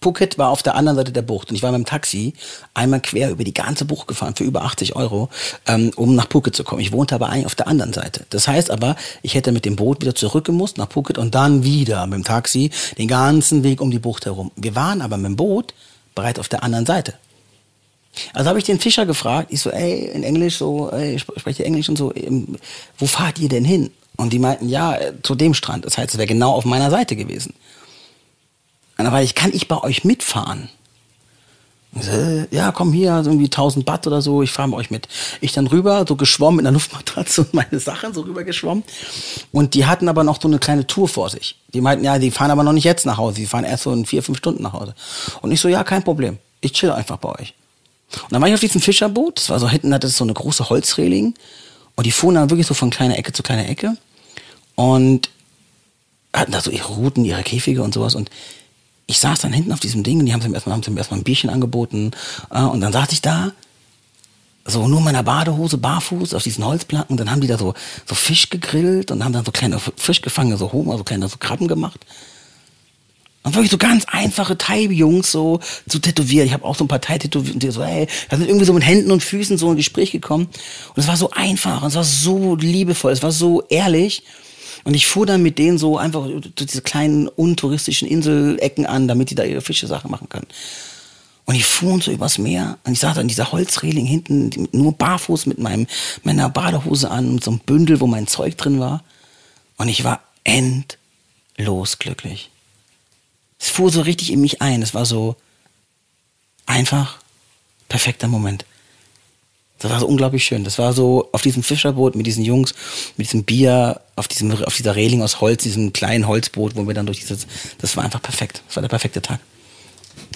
Phuket war auf der anderen Seite der Bucht. Und ich war mit dem Taxi einmal quer über die ganze Bucht gefahren für über 80 €, um nach Phuket zu kommen. Ich wohnte aber eigentlich auf der anderen Seite. Das heißt aber, ich hätte mit dem Boot wieder zurückgemusst nach Phuket und dann wieder mit dem Taxi den ganzen Weg um die Bucht herum. Wir waren aber mit dem Boot bereits auf der anderen Seite. Also habe ich den Fischer gefragt, ich so, ey, in Englisch, so, ey, ich spreche Englisch und so, wo fahrt ihr denn hin? Und die meinten, ja, zu dem Strand. Das heißt, es wäre genau auf meiner Seite gewesen. Und da war ich, kann ich bei euch mitfahren? Und so, ja, komm hier, so irgendwie 1000 Baht oder so, ich fahre bei euch mit. Ich dann rüber, so geschwommen mit einer Luftmatratze und meine Sachen so rüber geschwommen. Und die hatten aber noch so eine kleine Tour vor sich. Die meinten, ja, die fahren aber noch nicht jetzt nach Hause, die fahren erst so in 4-5 Stunden nach Hause. Und ich so, ja, kein Problem, ich chill einfach bei euch. Und dann war ich auf diesem Fischerboot, das war so, hinten hatte es so eine große Holzreling und die fuhren dann wirklich so von kleiner Ecke zu kleiner Ecke und hatten da so ihre Routen, ihre Käfige und sowas und ich saß dann hinten auf diesem Ding und die haben sie mir erstmal ein Bierchen angeboten und dann saß ich da, so nur in meiner Badehose, barfuß auf diesen Holzplanken und dann haben die da so Fisch gegrillt und haben dann so kleine Fisch gefangen, so Homer, so kleine so Krabben gemacht. Und wirklich so ganz einfache Thai-Jungs so zu tätowieren. Ich habe auch so ein paar Thai-Tätowieren, die so, ey, da sind irgendwie so mit Händen und Füßen so in Gespräch gekommen. Und es war so einfach, und es war so liebevoll, es war so ehrlich. Und ich fuhr dann mit denen so einfach diese kleinen untouristischen Inselecken an, damit die da ihre Fische-Sachen machen können. Und ich fuhr so übers Meer und ich saß an dieser Holzreling hinten, nur barfuß mit meiner Badehose an, mit so einem Bündel, wo mein Zeug drin war. Und ich war endlos glücklich. Es fuhr so richtig in mich ein. Es war so einfach perfekter Moment. Das war so unglaublich schön. Das war so auf diesem Fischerboot mit diesen Jungs, mit diesem Bier, auf dieser Reling aus Holz, diesem kleinen Holzboot, wo wir dann durch dieses... Das war einfach perfekt. Das war der perfekte Tag.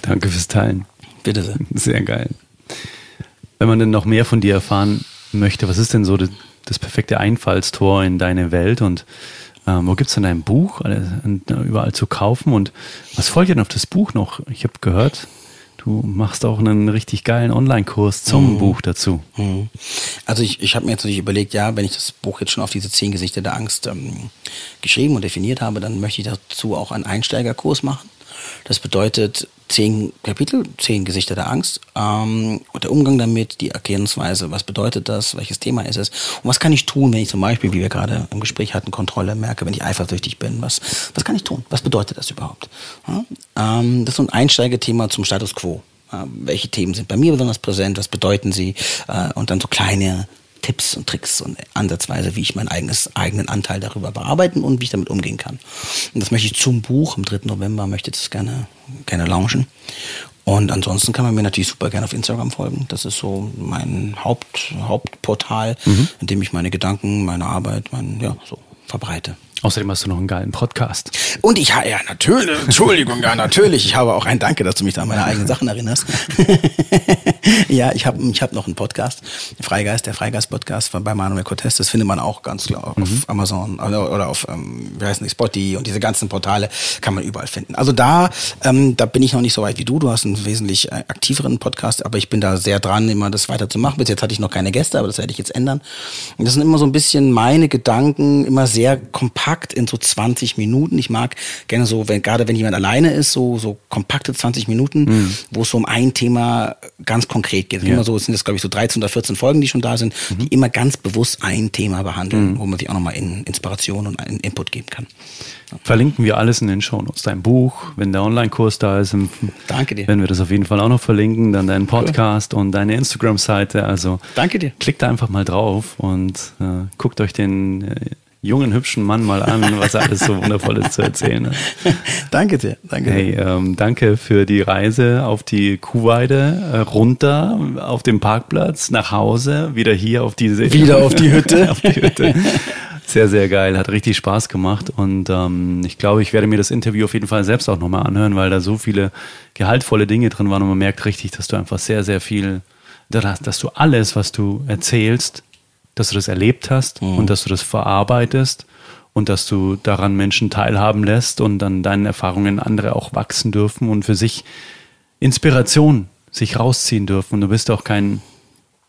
Danke fürs Teilen. Bitte sehr. Sehr geil. Wenn man denn noch mehr von dir erfahren möchte, was ist denn so das perfekte Einfallstor in deine Welt und wo gibt es denn dein Buch überall zu kaufen und was folgt denn auf das Buch noch? Ich habe gehört, du machst auch einen richtig geilen Online-Kurs zum Buch dazu. Mhm. Also ich habe mir jetzt natürlich überlegt, ja, wenn ich das Buch jetzt schon auf diese 10 Gesichter der Angst geschrieben und definiert habe, dann möchte ich dazu auch einen Einsteigerkurs machen. Das bedeutet 10 Kapitel, 10 Gesichter der Angst und der Umgang damit, die Erkennungsweise, was bedeutet das, welches Thema ist es und was kann ich tun, wenn ich zum Beispiel, wie wir gerade im Gespräch hatten, Kontrolle merke, wenn ich eifersüchtig bin, was kann ich tun, was bedeutet das überhaupt? Ja? Das ist so ein Einsteigethema zum Status Quo. Welche Themen sind bei mir besonders präsent, was bedeuten sie und dann so kleine Tipps und Tricks und ansatzweise, wie ich meinen eigenen Anteil darüber bearbeiten und wie ich damit umgehen kann. Und das möchte ich zum Buch, am 3. November möchte ich das gerne launchen. Und ansonsten kann man mir natürlich super gerne auf Instagram folgen. Das ist so mein Hauptportal, in dem ich meine Gedanken, meine Arbeit, so verbreite. Außerdem hast du noch einen geilen Podcast. Und ich habe, ja natürlich, Entschuldigung, ja natürlich, ich habe auch ein Danke, dass du mich da an meine eigenen Sachen erinnerst. Ja, ich hab noch einen Podcast, Freigeist, der Freigeist-Podcast bei Manuel Cortez, das findet man auch ganz klar auf Amazon oder auf, wie heißt das, Spotify und diese ganzen Portale kann man überall finden. Also da bin ich noch nicht so weit wie du, du hast einen wesentlich aktiveren Podcast, aber ich bin da sehr dran, immer das weiterzumachen. Bis jetzt hatte ich noch keine Gäste, aber das werde ich jetzt ändern. Und das sind immer so ein bisschen meine Gedanken, immer sehr kompakt in so 20 Minuten. Ich mag gerne so, gerade wenn jemand alleine ist, so kompakte 20 Minuten, wo es so um ein Thema ganz konkret geht. Ja. Immer so, es sind jetzt, glaube ich, so 13 oder 14 Folgen, die schon da sind, die immer ganz bewusst ein Thema behandeln, wo man sich auch nochmal Inspiration und einen Input geben kann. Ja. Verlinken wir alles in den Shownotes. Dein Buch, wenn der Online-Kurs da ist. Danke dir. Wenn wir das auf jeden Fall auch noch verlinken, dann deinen Podcast und deine Instagram-Seite. Also danke dir. Klickt da einfach mal drauf und guckt euch den jungen, hübschen Mann mal an, was er alles so Wundervolles zu erzählen hat. Danke dir. Danke. Hey, danke für die Reise auf die Kuhweide, runter auf den Parkplatz, nach Hause, wieder hier auf diese... Wieder auf die Hütte. Auf die Hütte. Sehr, sehr geil. Hat richtig Spaß gemacht und ich glaube, ich werde mir das Interview auf jeden Fall selbst auch nochmal anhören, weil da so viele gehaltvolle Dinge drin waren und man merkt richtig, dass du einfach sehr, sehr viel, dass du alles, was du erzählst, dass du das erlebt hast und dass du das verarbeitest und dass du daran Menschen teilhaben lässt und an deinen Erfahrungen andere auch wachsen dürfen und für sich Inspiration sich rausziehen dürfen. Und du bist auch kein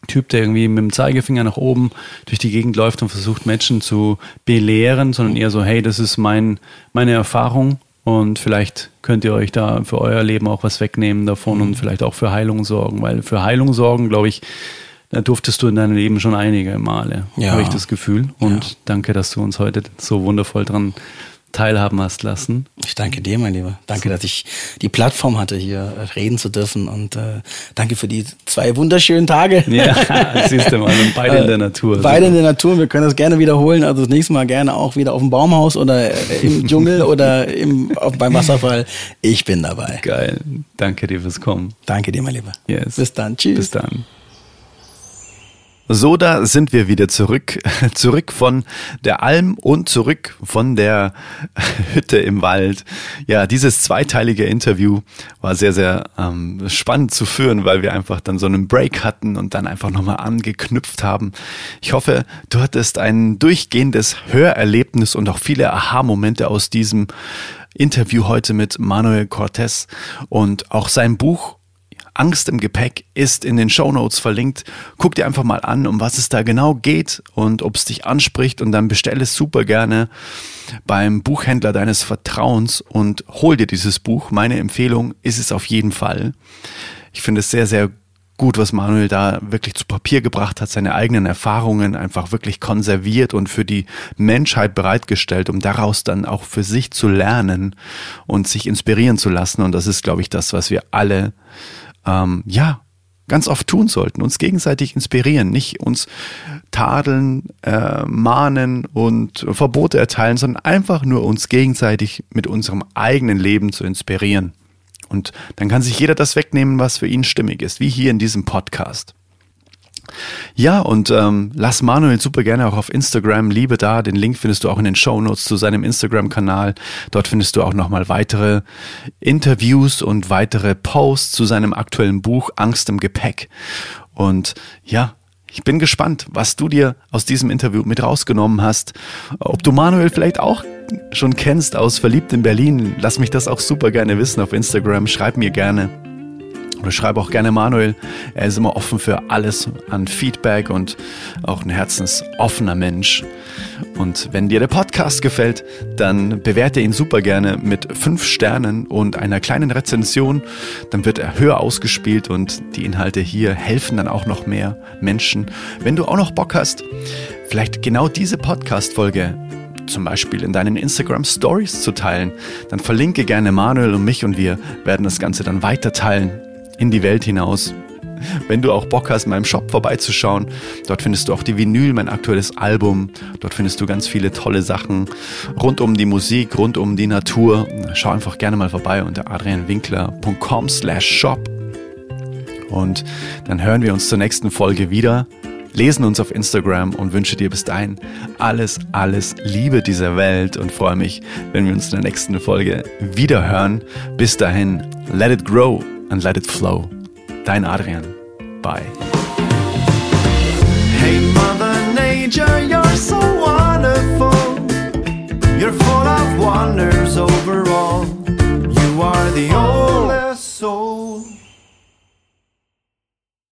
Typ, der irgendwie mit dem Zeigefinger nach oben durch die Gegend läuft und versucht, Menschen zu belehren, sondern eher so, hey, das ist meine Erfahrung und vielleicht könnt ihr euch da für euer Leben auch was wegnehmen davon und vielleicht auch für Heilung sorgen, weil für Heilung sorgen, glaube ich, da durftest du in deinem Leben schon einige Male, habe ich das Gefühl. Und danke, dass du uns heute so wundervoll dran teilhaben hast lassen. Ich danke dir, mein Lieber. Danke, dass ich die Plattform hatte, hier reden zu dürfen. Und danke für die 2 wunderschönen Tage. Ja, siehst du mal, also beide in der Natur. Beide in der Natur. Wir können das gerne wiederholen. Also das nächste Mal gerne auch wieder auf dem Baumhaus oder im Dschungel oder beim Wasserfall. Ich bin dabei. Geil. Danke dir fürs Kommen. Danke dir, mein Lieber. Yes. Bis dann. Tschüss. Bis dann. So, da sind wir wieder zurück. Zurück von der Alm und zurück von der Hütte im Wald. Ja, dieses zweiteilige Interview war sehr, sehr spannend zu führen, weil wir einfach dann so einen Break hatten und dann einfach nochmal angeknüpft haben. Ich hoffe, du hattest ein durchgehendes Hörerlebnis und auch viele Aha-Momente aus diesem Interview heute mit Manuel Cortez und auch sein Buch Angst im Gepäck ist in den Shownotes verlinkt. Guck dir einfach mal an, um was es da genau geht und ob es dich anspricht, und dann bestell es super gerne beim Buchhändler deines Vertrauens und hol dir dieses Buch. Meine Empfehlung ist es auf jeden Fall. Ich finde es sehr, sehr gut, was Manuel da wirklich zu Papier gebracht hat, seine eigenen Erfahrungen einfach wirklich konserviert und für die Menschheit bereitgestellt, um daraus dann auch für sich zu lernen und sich inspirieren zu lassen. Und das ist, glaube ich, das, was wir alle ganz oft tun sollten, uns gegenseitig inspirieren, nicht uns tadeln, mahnen und Verbote erteilen, sondern einfach nur uns gegenseitig mit unserem eigenen Leben zu inspirieren. Und dann kann sich jeder das wegnehmen, was für ihn stimmig ist, wie hier in diesem Podcast. Ja, und lass Manuel super gerne auch auf Instagram Liebe da. Den Link findest du auch in den Shownotes zu seinem Instagram-Kanal. Dort findest du auch nochmal weitere Interviews und weitere Posts zu seinem aktuellen Buch Angst im Gepäck. Und ja, ich bin gespannt, was du dir aus diesem Interview mit rausgenommen hast. Ob du Manuel vielleicht auch schon kennst aus Verliebt in Berlin. Lass mich das auch super gerne wissen auf Instagram. Schreib mir gerne. Oder schreibe auch gerne Manuel. Er ist immer offen für alles an Feedback und auch ein herzensoffener Mensch. Und wenn dir der Podcast gefällt, dann bewerte ihn super gerne mit 5 Sternen und einer kleinen Rezension. Dann wird er höher ausgespielt und die Inhalte hier helfen dann auch noch mehr Menschen. Wenn du auch noch Bock hast, vielleicht genau diese Podcast-Folge zum Beispiel in deinen Instagram-Stories zu teilen, dann verlinke gerne Manuel und mich und wir werden das Ganze dann weiter teilen. In die Welt hinaus. Wenn du auch Bock hast, in meinem Shop vorbeizuschauen, dort findest du auch die Vinyl, mein aktuelles Album. Dort findest du ganz viele tolle Sachen rund um die Musik, rund um die Natur. Schau einfach gerne mal vorbei unter adrianwinkler.com/shop. Und dann hören wir uns zur nächsten Folge wieder, lesen uns auf Instagram und wünsche dir bis dahin alles, alles Liebe dieser Welt und freue mich, wenn wir uns in der nächsten Folge wieder hören. Bis dahin, let it grow. And let it flow. Dein Adrian. Bye. Hey Mother Nature, you're so wonderful. You're full of wonders overall. You are the only